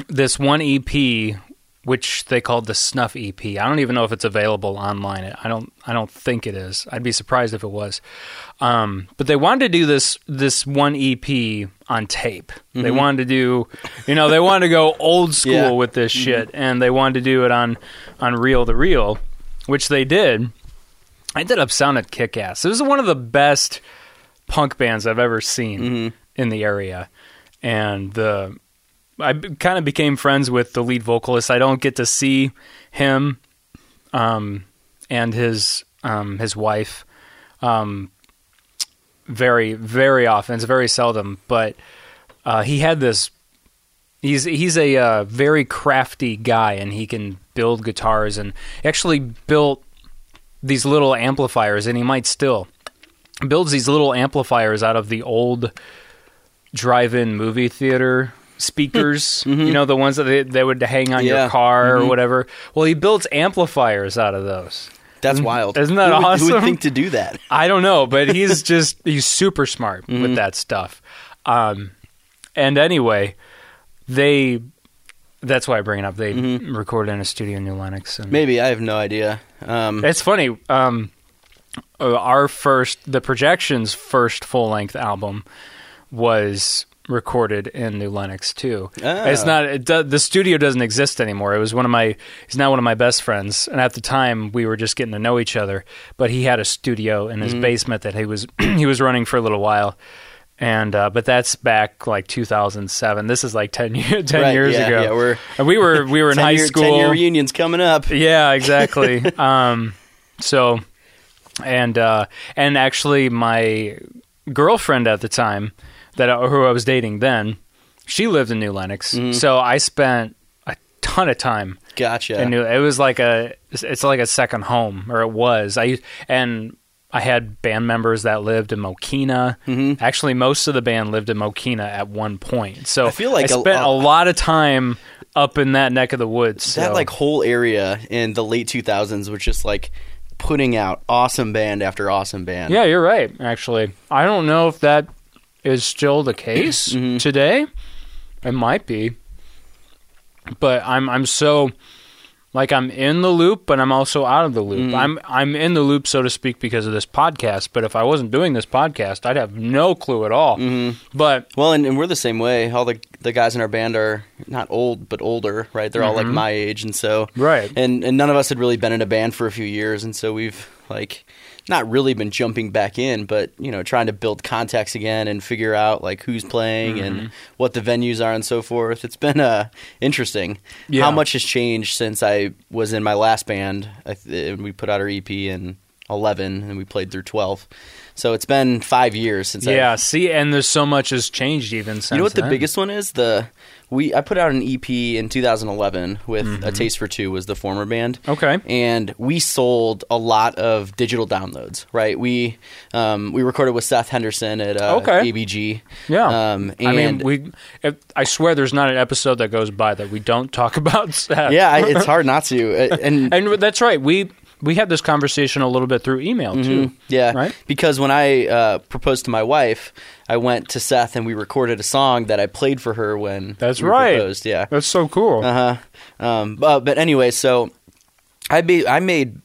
this one E P, which they called the Snuff E P. I don't even know if it's available online. I don't I don't think it is. I'd be surprised if it was. Um, but they wanted to do this this one E P on tape. Mm-hmm. They wanted to do, you know, they wanted to go old school yeah. with this shit, mm-hmm. and they wanted to do it on on reel to reel, which they did. I ended up sounding kick-ass. It was one of the best punk bands I've ever seen mm-hmm. in the area. And the I kind of became friends with the lead vocalist. I don't get to see him um, and his um, his wife um, very, very often. It's very seldom, but uh, he had this... He's he's a uh, very crafty guy, and he can build guitars, and actually built these little amplifiers, and he might still. Builds these little amplifiers out of the old drive-in movie theater speakers, mm-hmm. you know, the ones that they, they would hang on yeah. your car mm-hmm. or whatever. Well, he builds amplifiers out of those. That's wild. Isn't that who awesome? Would, who would think to do that? I don't know, but he's just, he's super smart mm-hmm. with that stuff. Um, and anyway, they, that's why I bring it up. They mm-hmm. recorded in a studio in New Lenox. And maybe, I have no idea. Um, it's funny. Um, our first, The Projection's first full-length album was recorded in New Lenox too. Oh. It's not it do, the studio doesn't exist anymore. It was one of my he's now one of my best friends, and at the time we were just getting to know each other. But he had a studio in his mm-hmm. basement that he was he was running for a little while, and uh, but that's back like two thousand seven. This is like ten years ten right, years yeah, ago. Yeah, we're, and we were we were in high year, school. ten year reunions coming up. Yeah, exactly. um, so and uh, and actually my girlfriend at the time, that who I was dating then, she lived in New Lenox, mm. so I spent a ton of time. Gotcha. In New, it was like a, it's like a second home, or it was. I and I had band members that lived in Mokina. Mm-hmm. Actually, most of the band lived in Mokina at one point. So I feel like I spent a, a lot of time up in that neck of the woods. That so. like whole area in the late two thousands was just like putting out awesome band after awesome band. Yeah, you're right. Actually, I don't know if that is still the case mm-hmm. today. It might be, but I'm I'm so like I'm in the loop, but I'm also out of the loop. Mm-hmm. I'm I'm in the loop, so to speak, because of this podcast. But if I wasn't doing this podcast, I'd have no clue at all. Mm-hmm. But well, and, and we're the same way. All the the guys in our band are not old, but older, right? They're mm-hmm. all like my age, and so right. And and none of us had really been in a band for a few years, and so we've like. Not really been jumping back in, but you know, trying to build contacts again and figure out like who's playing mm-hmm. and what the venues are and so forth. It's been uh, interesting. Yeah. How much has changed since I was in my last band? I th- we put out our E P in eleven and we played through twelve, so it's been five years since. Yeah, I've... see, and there's so much has changed even since. You know what then? The biggest one is the we. I put out an E P in two thousand eleven with mm-hmm. A Taste for Two was the former band. Okay, and we sold a lot of digital downloads. Right, we um, we recorded with Seth Henderson at uh, okay. A B G. Yeah, um, and I mean we. It, I swear, there's not an episode that goes by that we don't talk about Seth. Yeah, it's hard not to. And and that's right. We. We had this conversation a little bit through email, too. Mm-hmm. Yeah, right? Because when I uh, proposed to my wife, I went to Seth and we recorded a song that I played for her when That's we right. proposed. Yeah. That's so cool. Uh-huh. Um, but, but anyway, so I be, I made...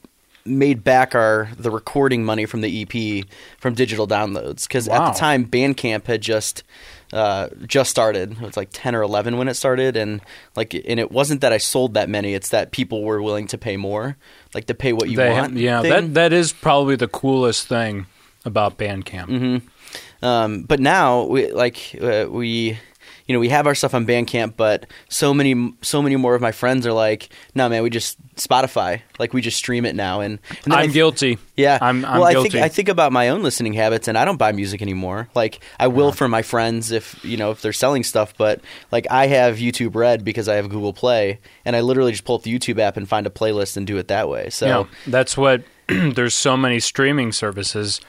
made back our the recording money from the E P from digital downloads because wow. at the time Bandcamp had just uh, just started. It was like ten or eleven when it started, and like and it wasn't that I sold that many. It's that people were willing to pay more, like to pay what you they, want. Yeah, thing. that that is probably the coolest thing about Bandcamp. Mm-hmm. Um, but now we like uh, we. You know, we have our stuff on Bandcamp, but so many, so many more of my friends are like, "No, man, we just Spotify. Like, we just stream it now." And, and I'm I th- guilty. Yeah, I'm, I'm well, guilty. I think I think about my own listening habits, and I don't buy music anymore. Like, I will yeah. for my friends if you know if they're selling stuff, but like I have YouTube Red because I have Google Play, and I literally just pull up the YouTube app and find a playlist and do it that way. So yeah, that's what. There's so many streaming services,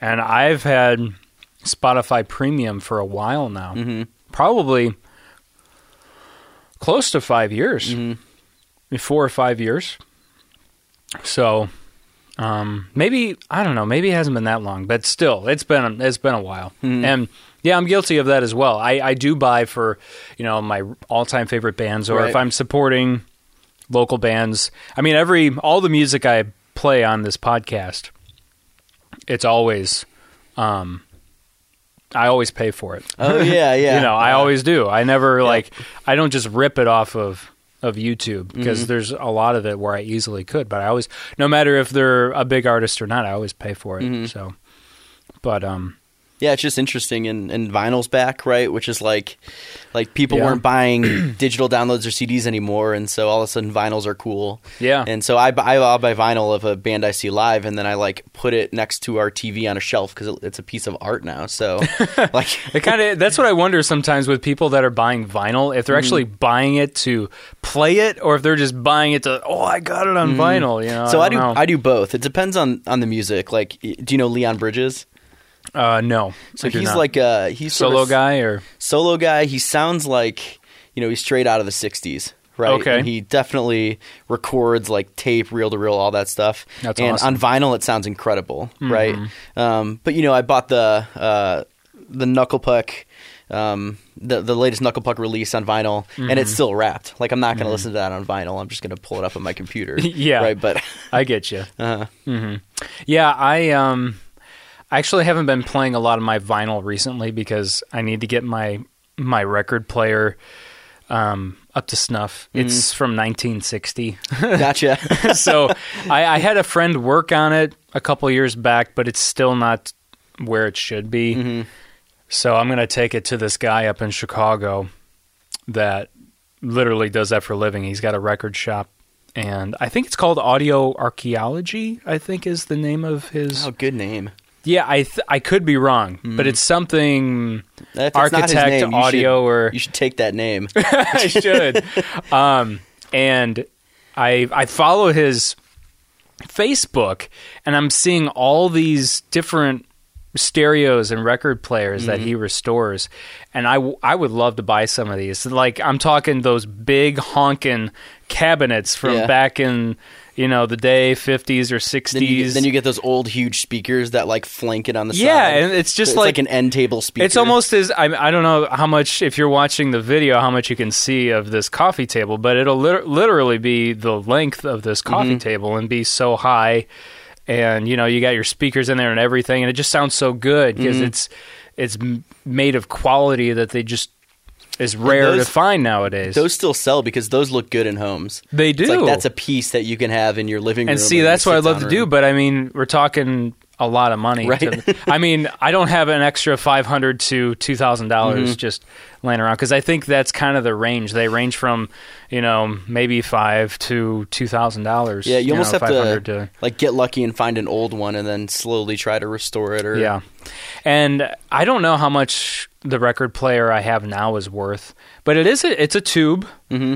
and I've had Spotify Premium for a while now. Mm-hmm. Probably close to five years, mm-hmm. four or five years. So Um, maybe, I don't know, maybe it hasn't been that long, but still, it's been, it's been a while. Mm. And yeah, I'm guilty of that as well. I, I do buy for, you know, my all-time favorite bands, or right. if I'm supporting local bands. I mean, every, all the music I play on this podcast, it's always, um, I always pay for it. Oh yeah. Yeah. you know, I uh, always do. I never yeah. like, I don't just rip it off of. of YouTube, because mm-hmm. there's a lot of it where I easily could, but I always, no matter if they're a big artist or not, I always pay for it. Mm-hmm. So, but, um, yeah, it's just interesting. And, and vinyl's back, right? Which is like, like people yeah. weren't buying digital downloads or C Ds anymore. And so all of a sudden vinyls are cool. Yeah. And so I buy, I'll buy vinyl of a band I see live, and then I like put it next to our T V on a shelf because it's a piece of art now. So like it kind of, that's what I wonder sometimes with people that are buying vinyl, if they're mm. actually buying it to play it, or if they're just buying it to, oh, I got it on mm. vinyl. You know, so I, I do, know. I do both. It depends on, on the music. Like, do you know Leon Bridges? Uh, no. So he's not. like uh he's solo sort of guy or solo guy. He sounds like, you know, he's straight out of the sixties, right? Okay. And he definitely records like tape, reel to reel, all that stuff. That's and awesome. On vinyl, it sounds incredible, mm-hmm. right? Um, but you know, I bought the uh the Knucklepuck, um the the latest Knucklepuck release on vinyl, mm-hmm. and it's still wrapped. Like I'm not going to mm-hmm. listen to that on vinyl. I'm just going to pull it up on my computer. yeah. Right. But I get you. Uh-huh. Mm-hmm. Yeah. I um. I actually haven't been playing a lot of my vinyl recently because I need to get my my record player um, up to snuff. Mm. It's from nineteen sixty. Gotcha. So I, I had a friend work on it a couple years back, but it's still not where it should be. Mm-hmm. So I'm going to take it to this guy up in Chicago that literally does that for a living. He's got a record shop. And I think it's called Audio Archaeology, I think is the name of his... Oh, good name. Yeah, I th- I could be wrong, mm. but it's something it's architect, name, audio, should, or... You should take that name. I should. um, and I I follow his Facebook, and I'm seeing all these different stereos and record players mm-hmm. that he restores, and I, w- I would love to buy some of these. Like, I'm talking those big honking cabinets from yeah. back in... You know, the day, fifties or sixties. Then you, then you get those old, huge speakers that, like, flank it on the yeah, side. Yeah, and it's just so it's like, like an end table speaker. It's almost as, I, I don't know how much, if you're watching the video, how much you can see of this coffee table, but it'll lit- literally be the length of this coffee mm-hmm. table and be so high. And, you know, you got your speakers in there and everything, and it just sounds so good because mm-hmm. it's, it's made of quality that they just... It's rare those, to find nowadays. Those still sell because those look good in homes. They do. It's like that's a piece that you can have in your living room. And see, that's what I'd love to do, but I mean, we're talking a lot of money. Right? To, I mean, I don't have an extra five hundred dollars to two thousand dollars mm-hmm. just laying around because I think that's kind of the range. They range from, you know, maybe five to two thousand dollars. Yeah, you, you almost know, have to, to like get lucky and find an old one and then slowly try to restore it. Or yeah. And I don't know how much... the record player I have now is worth, but it is a, it's a tube, mm-hmm.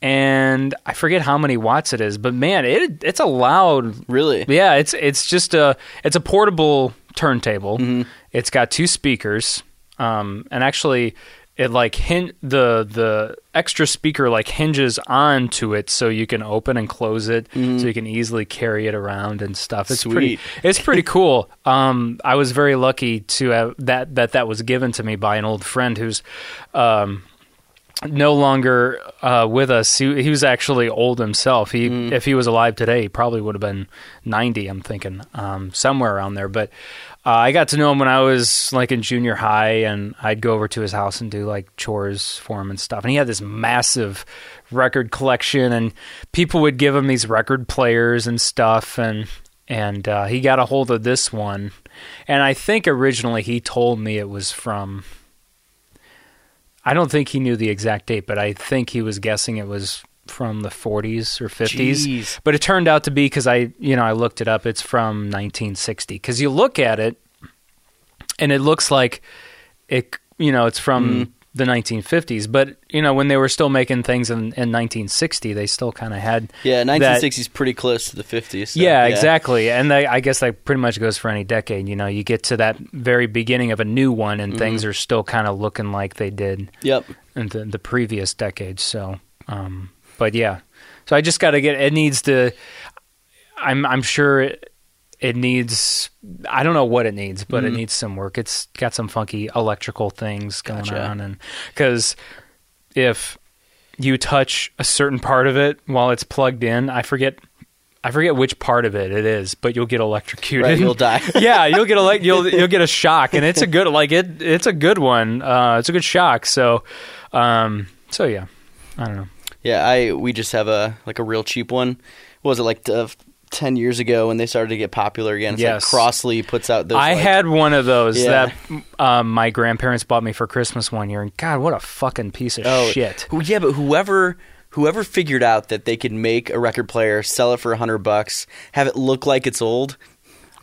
and I forget how many watts it is. But man, it it's a loud, really. Yeah, it's it's just a it's a portable turntable. Mm-hmm. It's got two speakers, um, and actually, it like hin- the the extra speaker like hinges onto it, so you can open and close it, mm-hmm. so you can easily carry it around and stuff. It's Sweet. pretty. It's pretty cool. Um, I was very lucky to have that that that was given to me by an old friend who's um, no longer uh, with us. He, he was actually old himself. He mm. if he was alive today, he probably would have been ninety. I'm thinking um, somewhere around there, but. Uh, I got to know him when I was like in junior high, and I'd go over to his house and do like chores for him and stuff. And he had this massive record collection, and people would give him these record players and stuff. And and uh, he got a hold of this one, and I think originally he told me it was from. I don't think he knew the exact date, but I think he was guessing it was from the forties or fifties. Jeez. But it turned out to be, because I you know I looked it up, it's from nineteen sixty, because you look at it and it looks like it you know it's from mm. the nineteen fifties, but you know when they were still making things in, in nineteen sixty, they still kind of had yeah nineteen sixty is pretty close to the fifties, so, yeah, yeah exactly and they, I guess that pretty much goes for any decade. You know you get to that very beginning of a new one and mm-hmm. things are still kind of looking like they did yep in the, the previous decade. So um But yeah, so I just got to get, it needs to, I'm I'm sure it, it needs, I don't know what it needs, but mm. it needs some work. It's got some funky electrical things going gotcha. on, and because if you touch a certain part of it while it's plugged in, I forget. I forget which part of it it is, but you'll get electrocuted. Right, you'll die. Yeah, you'll get elect- you'll you'll get a shock, and it's a good like it it's a good one. Uh, it's a good shock. So, um, so yeah, I don't know. Yeah, I we just have a like a real cheap one. What was it like uh, ten years ago when they started to get popular again? It's yes, like Crossley puts out those. I like, had one of those yeah. that um, my grandparents bought me for Christmas one year, and God, what a fucking piece of oh, shit. Yeah, but whoever. Whoever figured out that they could make a record player, sell it for a hundred bucks, have it look like it's old.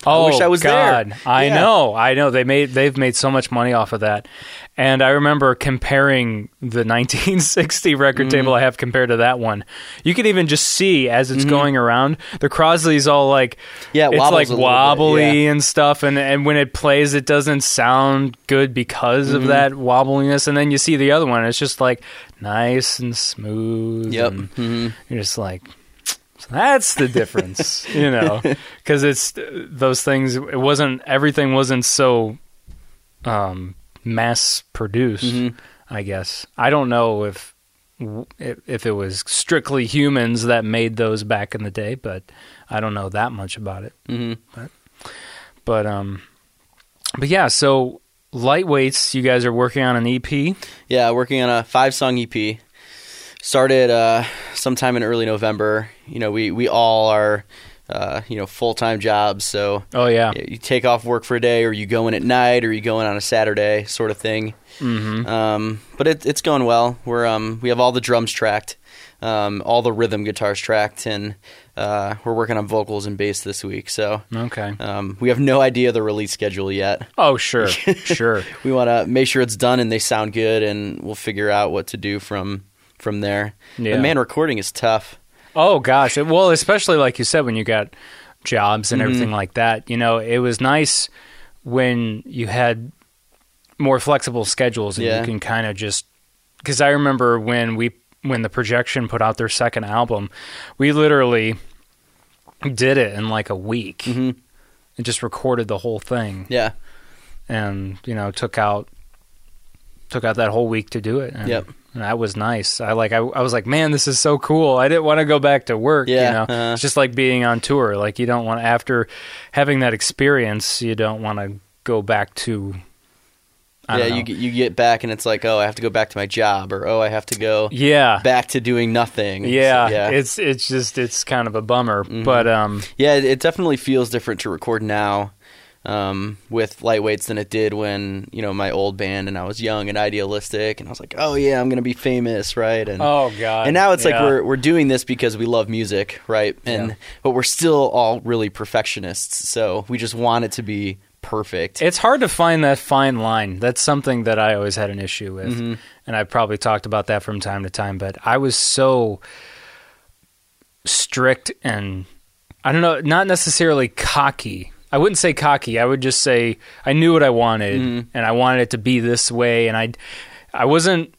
Oh, I wish I was God. there. I yeah. know, I know. They made they've made so much money off of that. And I remember comparing the nineteen sixty record mm. table I have compared to that one. You can even just see as it's mm. going around, the Crosley's all like yeah, it it's like wobbly yeah. and stuff, and, and when it plays it doesn't sound good because mm. of that wobbliness. And then you see the other one, and it's just like nice and smooth. Yep. And mm-hmm. you're just like, that's the difference, you know, because it's those things. It wasn't everything wasn't so um, mass produced, mm-hmm. I guess. I don't know if if it was strictly humans that made those back in the day, but I don't know that much about it. Mm-hmm. But but um, but yeah. So Lightweights, you guys are working on an E P. Yeah, working on a five song E P. Started uh, sometime in early November. You know, we, we all are, uh, you know, full-time jobs. So oh, yeah. you take off work for a day, or you go in at night, or you go in on a Saturday sort of thing. Mm-hmm. Um, but it, it's going well. We're um, we have all the drums tracked, um, all the rhythm guitars tracked, and uh, we're working on vocals and bass this week. So okay, um, we have no idea the release schedule yet. Oh, sure, sure. We want to make sure it's done and they sound good, and we'll figure out what to do from... from there. Yeah. But man, recording is tough. Oh gosh. Well, especially like you said, when you got jobs and mm-hmm. everything like that, you know, it was nice when you had more flexible schedules and yeah. you can kind of just, because I remember when we, when The Projection put out their second album, we literally did it in like a week mm-hmm. and just recorded the whole thing. Yeah. And, you know, took out, took out that whole week to do it. And, yep. that was nice. I like. I, I was like, man, this is so cool. I didn't want to go back to work. Yeah, you know, uh-huh. It's just like being on tour. Like you don't want after having that experience, you don't want to go back to. I yeah, don't know. you you get back and it's like, oh, I have to go back to my job, or oh, I have to go. Yeah. back to doing nothing. Yeah, so, yeah. it's it's just it's kind of a bummer, mm-hmm. but um, yeah, it definitely feels different to record now. Um, with Lightweights than it did when, you know, my old band and I was young and idealistic and I was like, oh yeah, I'm going to be famous, right? And oh god. And now it's yeah. like we're we're doing this because we love music, right? And yeah. but we're still all really perfectionists, so we just want it to be perfect. It's hard to find that fine line. That's something that I always had an issue with. Mm-hmm. And I probably talked about that from time to time, but I was so strict and I don't know, not necessarily cocky. I wouldn't say cocky. I would just say I knew what I wanted, mm. and I wanted it to be this way. And I, I wasn't.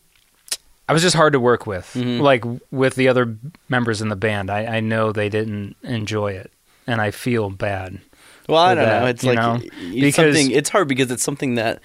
I was just hard to work with. Mm-hmm. Like with the other members in the band, I, I know they didn't enjoy it, and I feel bad. Well, I don't that, know. It's like know? It's because something, it's hard because it's something that,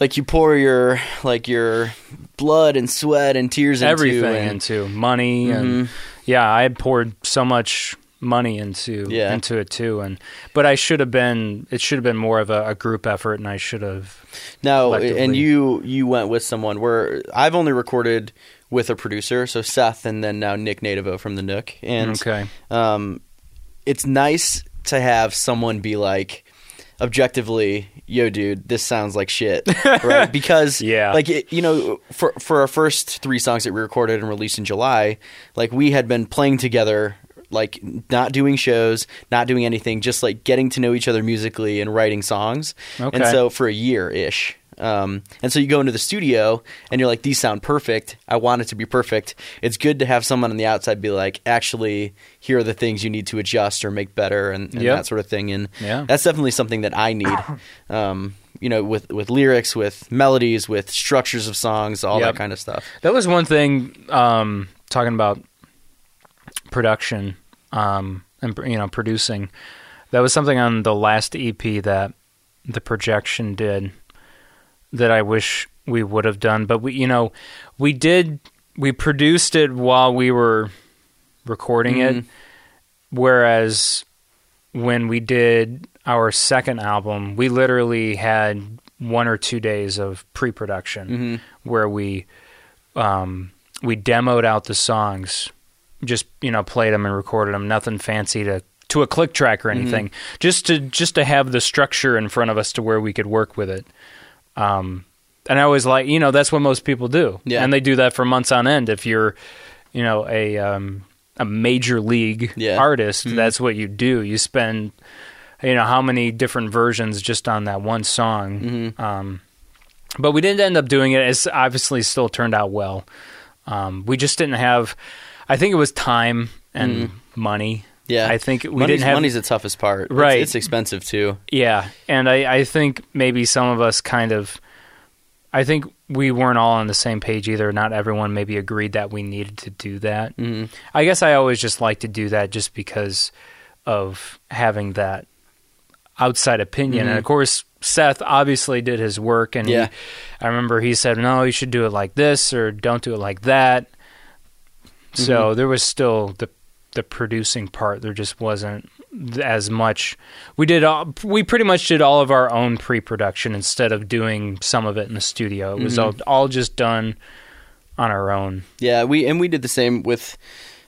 like, you pour your like your blood and sweat and tears into everything and, into money mm-hmm. and yeah, I had poured so much money into yeah. into it too, and but I should have been it should have been more of a, a group effort, and I should have no and you you went with someone. Where I've only recorded with a producer, so Seth, and then now Nick Nadevo from the Nook, and okay um it's nice to have someone be like, objectively, yo dude, this sounds like shit, right? Because yeah like it, you know, for for our first three songs that we recorded and released in July, like we had been playing together, like not doing shows, not doing anything, just like getting to know each other musically and writing songs. Okay. And so for a year ish. Um, and so you go into the studio and you're like, these sound perfect. I want it to be perfect. It's good to have someone on the outside be like, actually, here are the things you need to adjust or make better, and, and yep. that sort of thing. And yeah. that's definitely something that I need, um, you know, with, with lyrics, with melodies, with structures of songs, all yep. that kind of stuff. That was one thing, um, talking about production, um and, you know, producing. That was something on the last E P that The Projection did that I wish we would have done. But we, you know, we did, we produced it while we were recording mm-hmm. it. Whereas when we did our second album, we literally had one or two days of pre-production mm-hmm. where we, um, we demoed out the songs, just, you know, played them and recorded them. Nothing fancy to, to a click track or anything, mm-hmm. just to, just to have the structure in front of us to where we could work with it. Um, and I always like, you know, that's what most people do. Yeah. And they do that for months on end. If you're, you know, a, um, a major league yeah. artist, mm-hmm. that's what you do. You spend, you know, how many different versions just on that one song. Mm-hmm. Um, but we didn't end up doing it. It's obviously still turned out well. Um, we just didn't have, I think it was time and mm-hmm. money. Yeah. I think we money's, didn't have. Money's the toughest part. Right. It's, it's expensive too. Yeah. And I, I think maybe some of us kind of, I think we weren't all on the same page either. Not everyone maybe agreed that we needed to do that. Mm-hmm. I guess I always just like to do that just because of having that outside opinion. Mm-hmm. And of course, Seth obviously did his work. And yeah. he, I remember he said, no, you should do it like this or don't do it like that. Mm-hmm. So there was still the the producing part. There just wasn't as much. We did all, we pretty much did all of our own pre-production instead of doing some of it in the studio. It was mm-hmm. all, all just done on our own. Yeah, we and we did the same with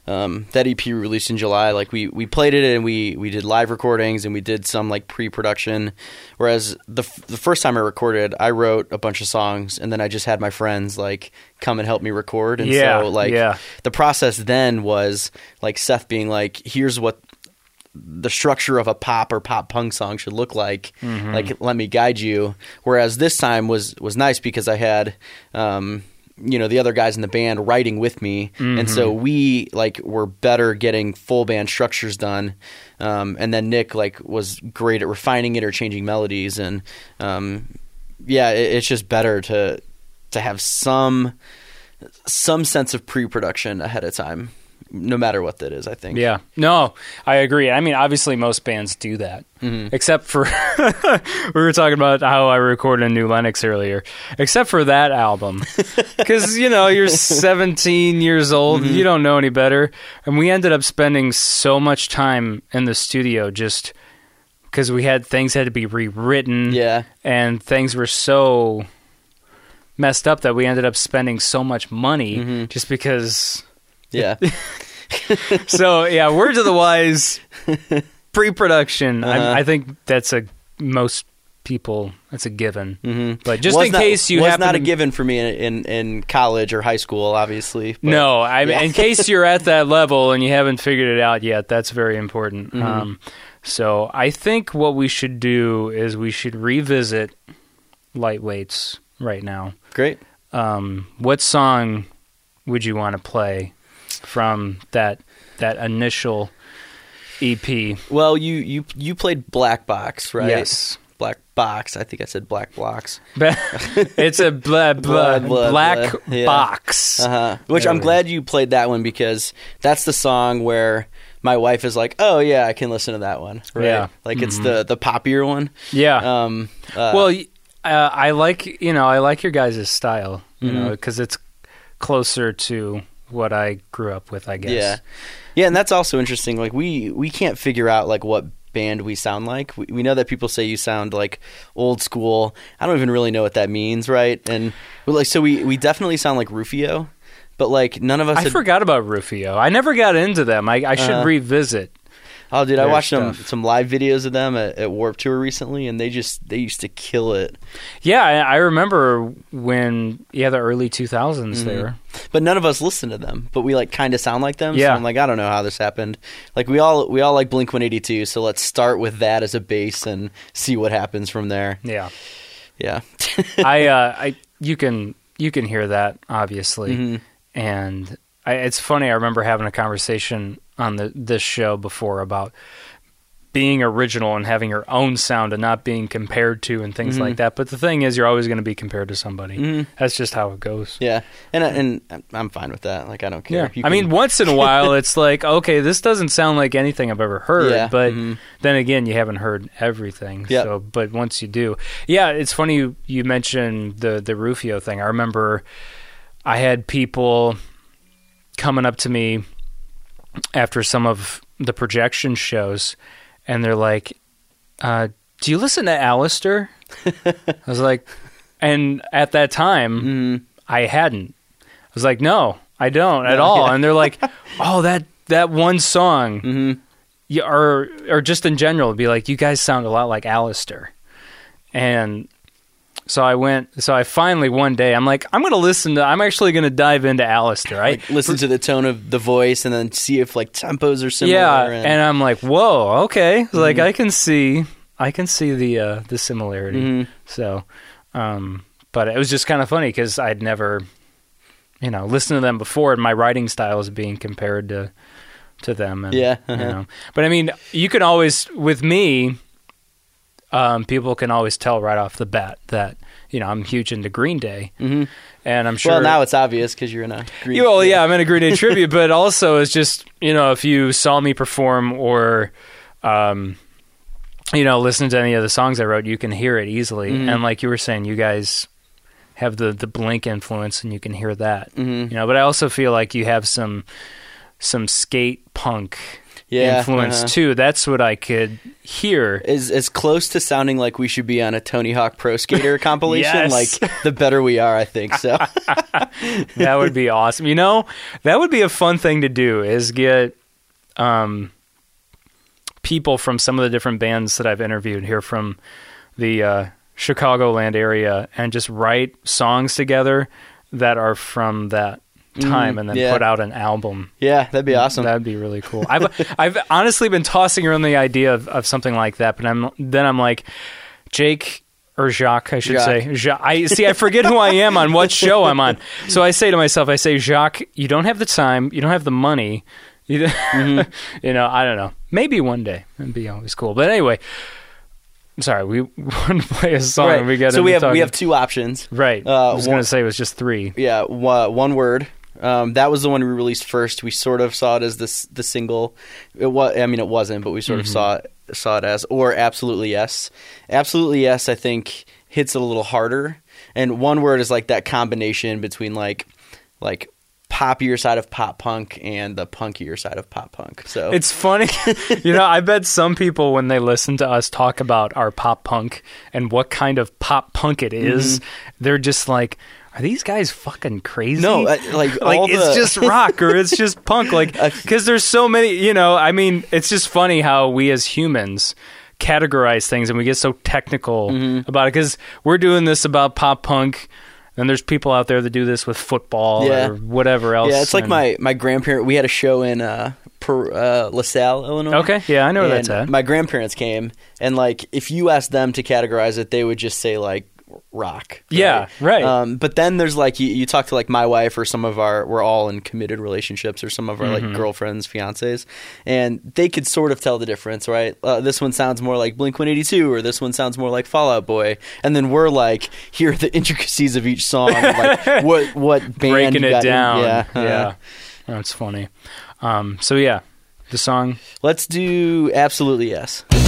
um, that E P released in July. Like we, we played it and we, we did live recordings and we did some like pre-production. Whereas the f- the first time I recorded, I wrote a bunch of songs and then I just had my friends like come and help me record. And yeah, so like yeah. the process then was like Seth being like, here's what the structure of a pop or pop punk song should look like, mm-hmm. like, let me guide you. Whereas this time was, was nice because I had, um, you know, the other guys in the band writing with me. Mm-hmm. And so we like were better getting full band structures done. Um, and then Nick like was great at refining it or changing melodies. And, um, yeah, it, it's just better to, to have some, some sense of pre-production ahead of time. No matter what that is, I think. Yeah. No, I agree. I mean, obviously most bands do that, mm-hmm. except for we were talking about how I recorded New Lenox earlier, except for that album. Because, you know, you're seventeen years old, mm-hmm. you don't know any better. And we ended up spending so much time in the studio just because we had things had to be rewritten. Yeah. And things were so messed up that we ended up spending so much money mm-hmm. just because... Yeah. So, yeah, words of the wise, pre-production. Uh-huh. I, I think that's a most people, that's a given. Mm-hmm. But just was in not, case you happen to... It's not a given for me in, in, in college or high school, obviously. But, no, I, yeah. in case you're at that level and you haven't figured it out yet, that's very important. Mm-hmm. Um, so I think what we should do is we should revisit Lightweights right now. Great. Um, what song would you want to play from that that initial E P? Well, you you you played Black Box, right? Yes, Black Box. I think I said Black Blocks. It's a blah, blah, blah, blah, Black blah. Yeah. Box. Uh-huh. Which there I'm glad is. You played that one because that's the song where my wife is like, "Oh yeah, I can listen to that one." Right? Yeah, like mm-hmm. it's the the poppier one. Yeah. Um. Uh, well, uh, I like you know I like your guys' style, you mm-hmm. know, because it's closer to what I grew up with, I guess. Yeah, yeah, and that's also interesting. Like we, we can't figure out like what band we sound like. We, we know that people say you sound like old school. I don't even really know what that means, right? And we're like, so we, we definitely sound like Rufio, but like none of us. I had... forgot about Rufio. I never got into them. I, I should uh, revisit. Oh, dude, I watched some some live videos of them at, at Warped Tour recently, and they just they used to kill it. Yeah, I remember when yeah the early two thousands mm-hmm. they were. But none of us listen to them, but we like kind of sound like them. Yeah. So I'm like, I don't know how this happened. Like we all we all like Blink one eighty-two, so let's start with that as a base and see what happens from there. Yeah, yeah. I uh, I you can you can hear that obviously, mm-hmm. and I, it's funny. I remember having a conversation on the this show before about being original and having her own sound and not being compared to and things mm-hmm. like that. But the thing is, you're always going to be compared to somebody. Mm-hmm. That's just how it goes. Yeah. And I, and I'm fine with that. Like, I don't care. Yeah. You can... I mean, once in a while, it's like, okay, this doesn't sound like anything I've ever heard. Yeah. But mm-hmm. then again, you haven't heard everything. Yep. So, but once you do. Yeah, it's funny you, you mentioned the, the Rufio thing. I remember I had people coming up to me after some of the Projection shows, and they're like, uh, do you listen to Allister? I was like, and at that time, mm. I hadn't. I was like, no, I don't no, at all. Yeah. And they're like, oh, that that one song, mm-hmm. you, or, or just in general, be like, you guys sound a lot like Allister. And so I went, so I finally one day, I'm like, I'm going to listen to, I'm actually going to dive into Allister. Right? Like, listen to the tone of the voice and then see if like tempos are similar. Yeah. And, and I'm like, whoa, okay. Mm-hmm. Like I can see, I can see the, uh, the similarity. Mm-hmm. So, um, but it was just kind of funny because I'd never, you know, listened to them before, and my writing style is being compared to, to them. And, yeah. Uh-huh. You know, but I mean, you can always, with me, Um, people can always tell right off the bat that, you know, I'm huge into Green Day. Mm-hmm. And I'm sure... Well, now it's obvious because you're in a Green Day. Well, yeah, I'm in a Green Day tribute, but also it's just, you know, if you saw me perform or, um, you know, listen to any of the songs I wrote, you can hear it easily. Mm-hmm. And like you were saying, you guys have the, the Blink influence and you can hear that. Mm-hmm. You know, but I also feel like you have some some skate punk... Yeah, influence uh-huh. too. That's what I could hear. Is as close to sounding like we should be on a Tony Hawk Pro Skater compilation. Yes. Like the better we are, I think so. That would be awesome. You know, that would be a fun thing to do, is get um, people from some of the different bands that I've interviewed here from the uh, Chicagoland area and just write songs together that are from that time, and then yeah. put out an album. Yeah, that'd be awesome. That'd be really cool. I've I've honestly been tossing around the idea of, of something like that, but I'm then I'm like, Jake or Jacques, I should Jacques. say. Jacques, I see. I forget who I am on what show I'm on. So I say to myself, I say, Jacques, you don't have the time, you don't have the money. You, mm-hmm. you know, I don't know. Maybe one day, it'd be always cool. But anyway. Sorry, we want to play a song. Right. We got so we have talking. we have two options. Right. Uh, I was going to say it was just three. Yeah, one, one word. Um, that was the one we released first. We sort of saw it as this the single. It was, I mean, it wasn't, but we sort mm-hmm. of saw it, saw it as. Or Absolutely Yes. Absolutely Yes, I think, hits it a little harder. And one word is like that combination between like like poppier side of pop punk and the punkier side of pop punk. So it's funny, you know. I bet some people when they listen to us talk about our pop punk and what kind of pop punk it is, mm-hmm. they're just like, are these guys fucking crazy? No, I, like, like all it's the... just rock or it's just punk. Like, because there's so many, you know, I mean, it's just funny how we as humans categorize things and we get so technical mm-hmm. about it, because we're doing this about pop punk. And there's people out there that do this with football yeah. or whatever else. Yeah, it's like and, my, my grandparent. We had a show in uh, per, uh, LaSalle, Illinois. Okay, yeah, I know where that's at. My grandparents came, and like if you asked them to categorize it, they would just say like rock. Right? Yeah, right. Um, but then there's like you, you talk to like my wife or some of our we're all in committed relationships or some of our mm-hmm. like girlfriends, fiancés, and they could sort of tell the difference, right? Uh, this one sounds more like Blink one eighty-two or this one sounds more like Fall Out Boy, and then we're like, here are the intricacies of each song, like what what band breaking you got it down. In. Yeah, uh, yeah, that's funny. Um, so yeah, the song. Let's do Absolutely Yes. Fuck!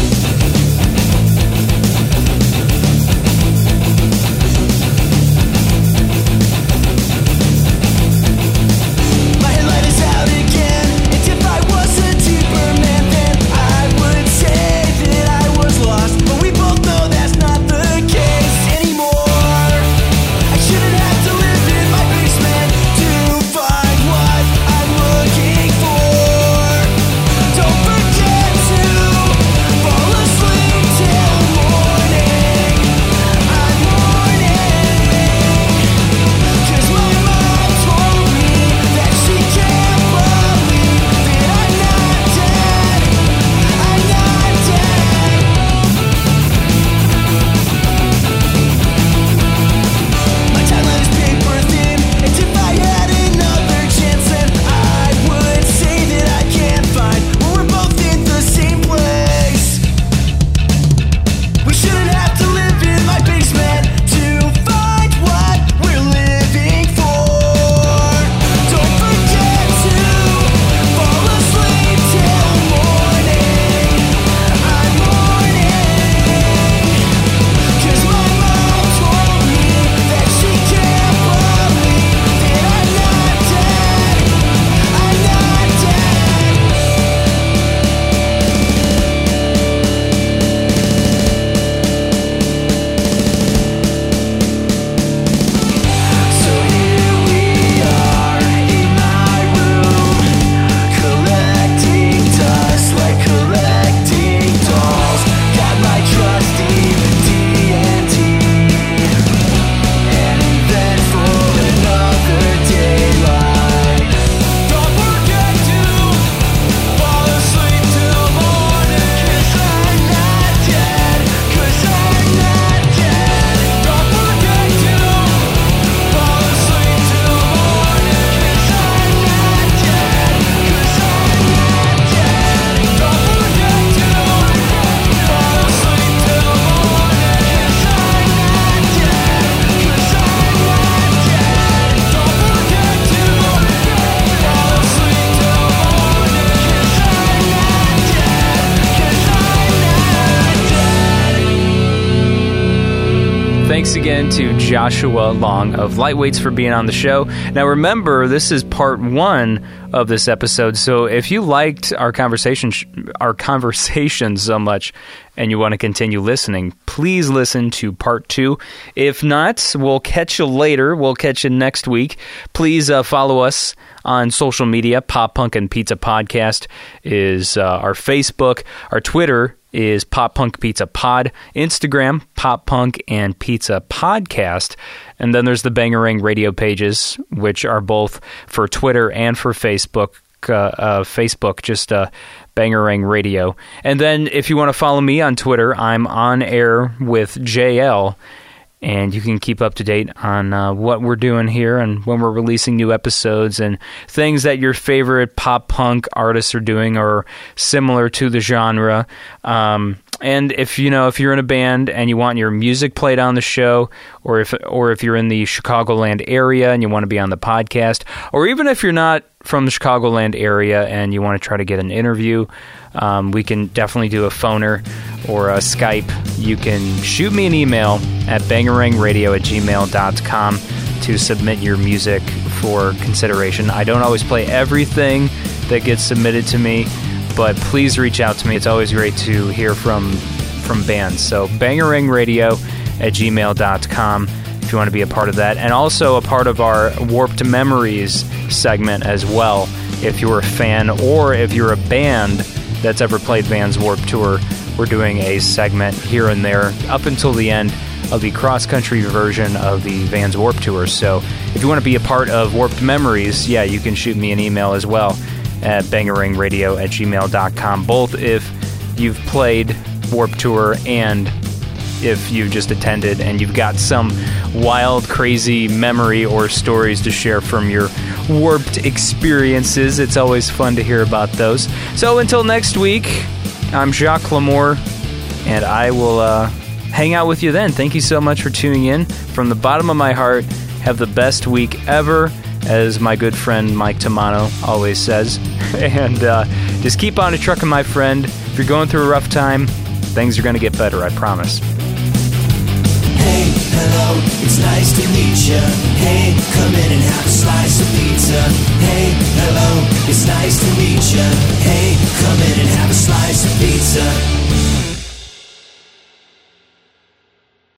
Thanks again to Joshua Long of Lightweights for being on the show. Now remember, this is part one of this episode, so if you liked our conversation, our conversation so much and you want to continue listening, please listen to part two. If not, we'll catch you later. We'll catch you next week. Please uh, follow us on social media. Pop Punk and Pizza Podcast is uh, our Facebook, our Twitter is Pop Punk Pizza Pod, Instagram, Pop Punk and Pizza Podcast, and then there's the Bangarang Radio pages, which are both for Twitter and for Facebook. Uh, uh, Facebook, just uh, Bangarang Radio. And then if you want to follow me on Twitter, I'm on air with J L, and you can keep up to date on uh, what we're doing here and when we're releasing new episodes and things that your favorite pop punk artists are doing or similar to the genre. Um, and if you know if you're in a band and you want your music played on the show, or if or if you're in the Chicagoland area and you want to be on the podcast, or even if you're not from the Chicagoland area and you want to try to get an interview, um, we can definitely do a phoner or a Skype. You can shoot me an email at bangarangradio at gmail dot com to submit your music for consideration. I don't always play everything that gets submitted to me, but please reach out to me. It's always great to hear from from bands. So bangarangradio at gmail dot com if you want to be a part of that, and also a part of our Warped Memories segment as well. If you're a fan or if you're a band that's ever played Van's Warped Tour, we're doing a segment here and there up until the end of the cross-country version of the Van's Warped Tour. So if you want to be a part of Warped Memories, yeah, you can shoot me an email as well at bangarangradio at gmail dot com, both if you've played Warped Tour and if you've just attended and you've got some wild, crazy memory or stories to share from your warped experiences. It's always fun to hear about those. So until next week, I'm Jacques L'Amour, and I will uh, hang out with you then. Thank you so much for tuning in. From the bottom of my heart, have the best week ever, as my good friend Mike Tamano always says. And uh, just keep on trucking, my friend. If you're going through a rough time, things are going to get better, I promise. Hey, hello, it's nice to meet ya. Hey, come in and have a slice of pizza. Hey, hello, it's nice to meet ya. Hey, come in and have a slice of pizza.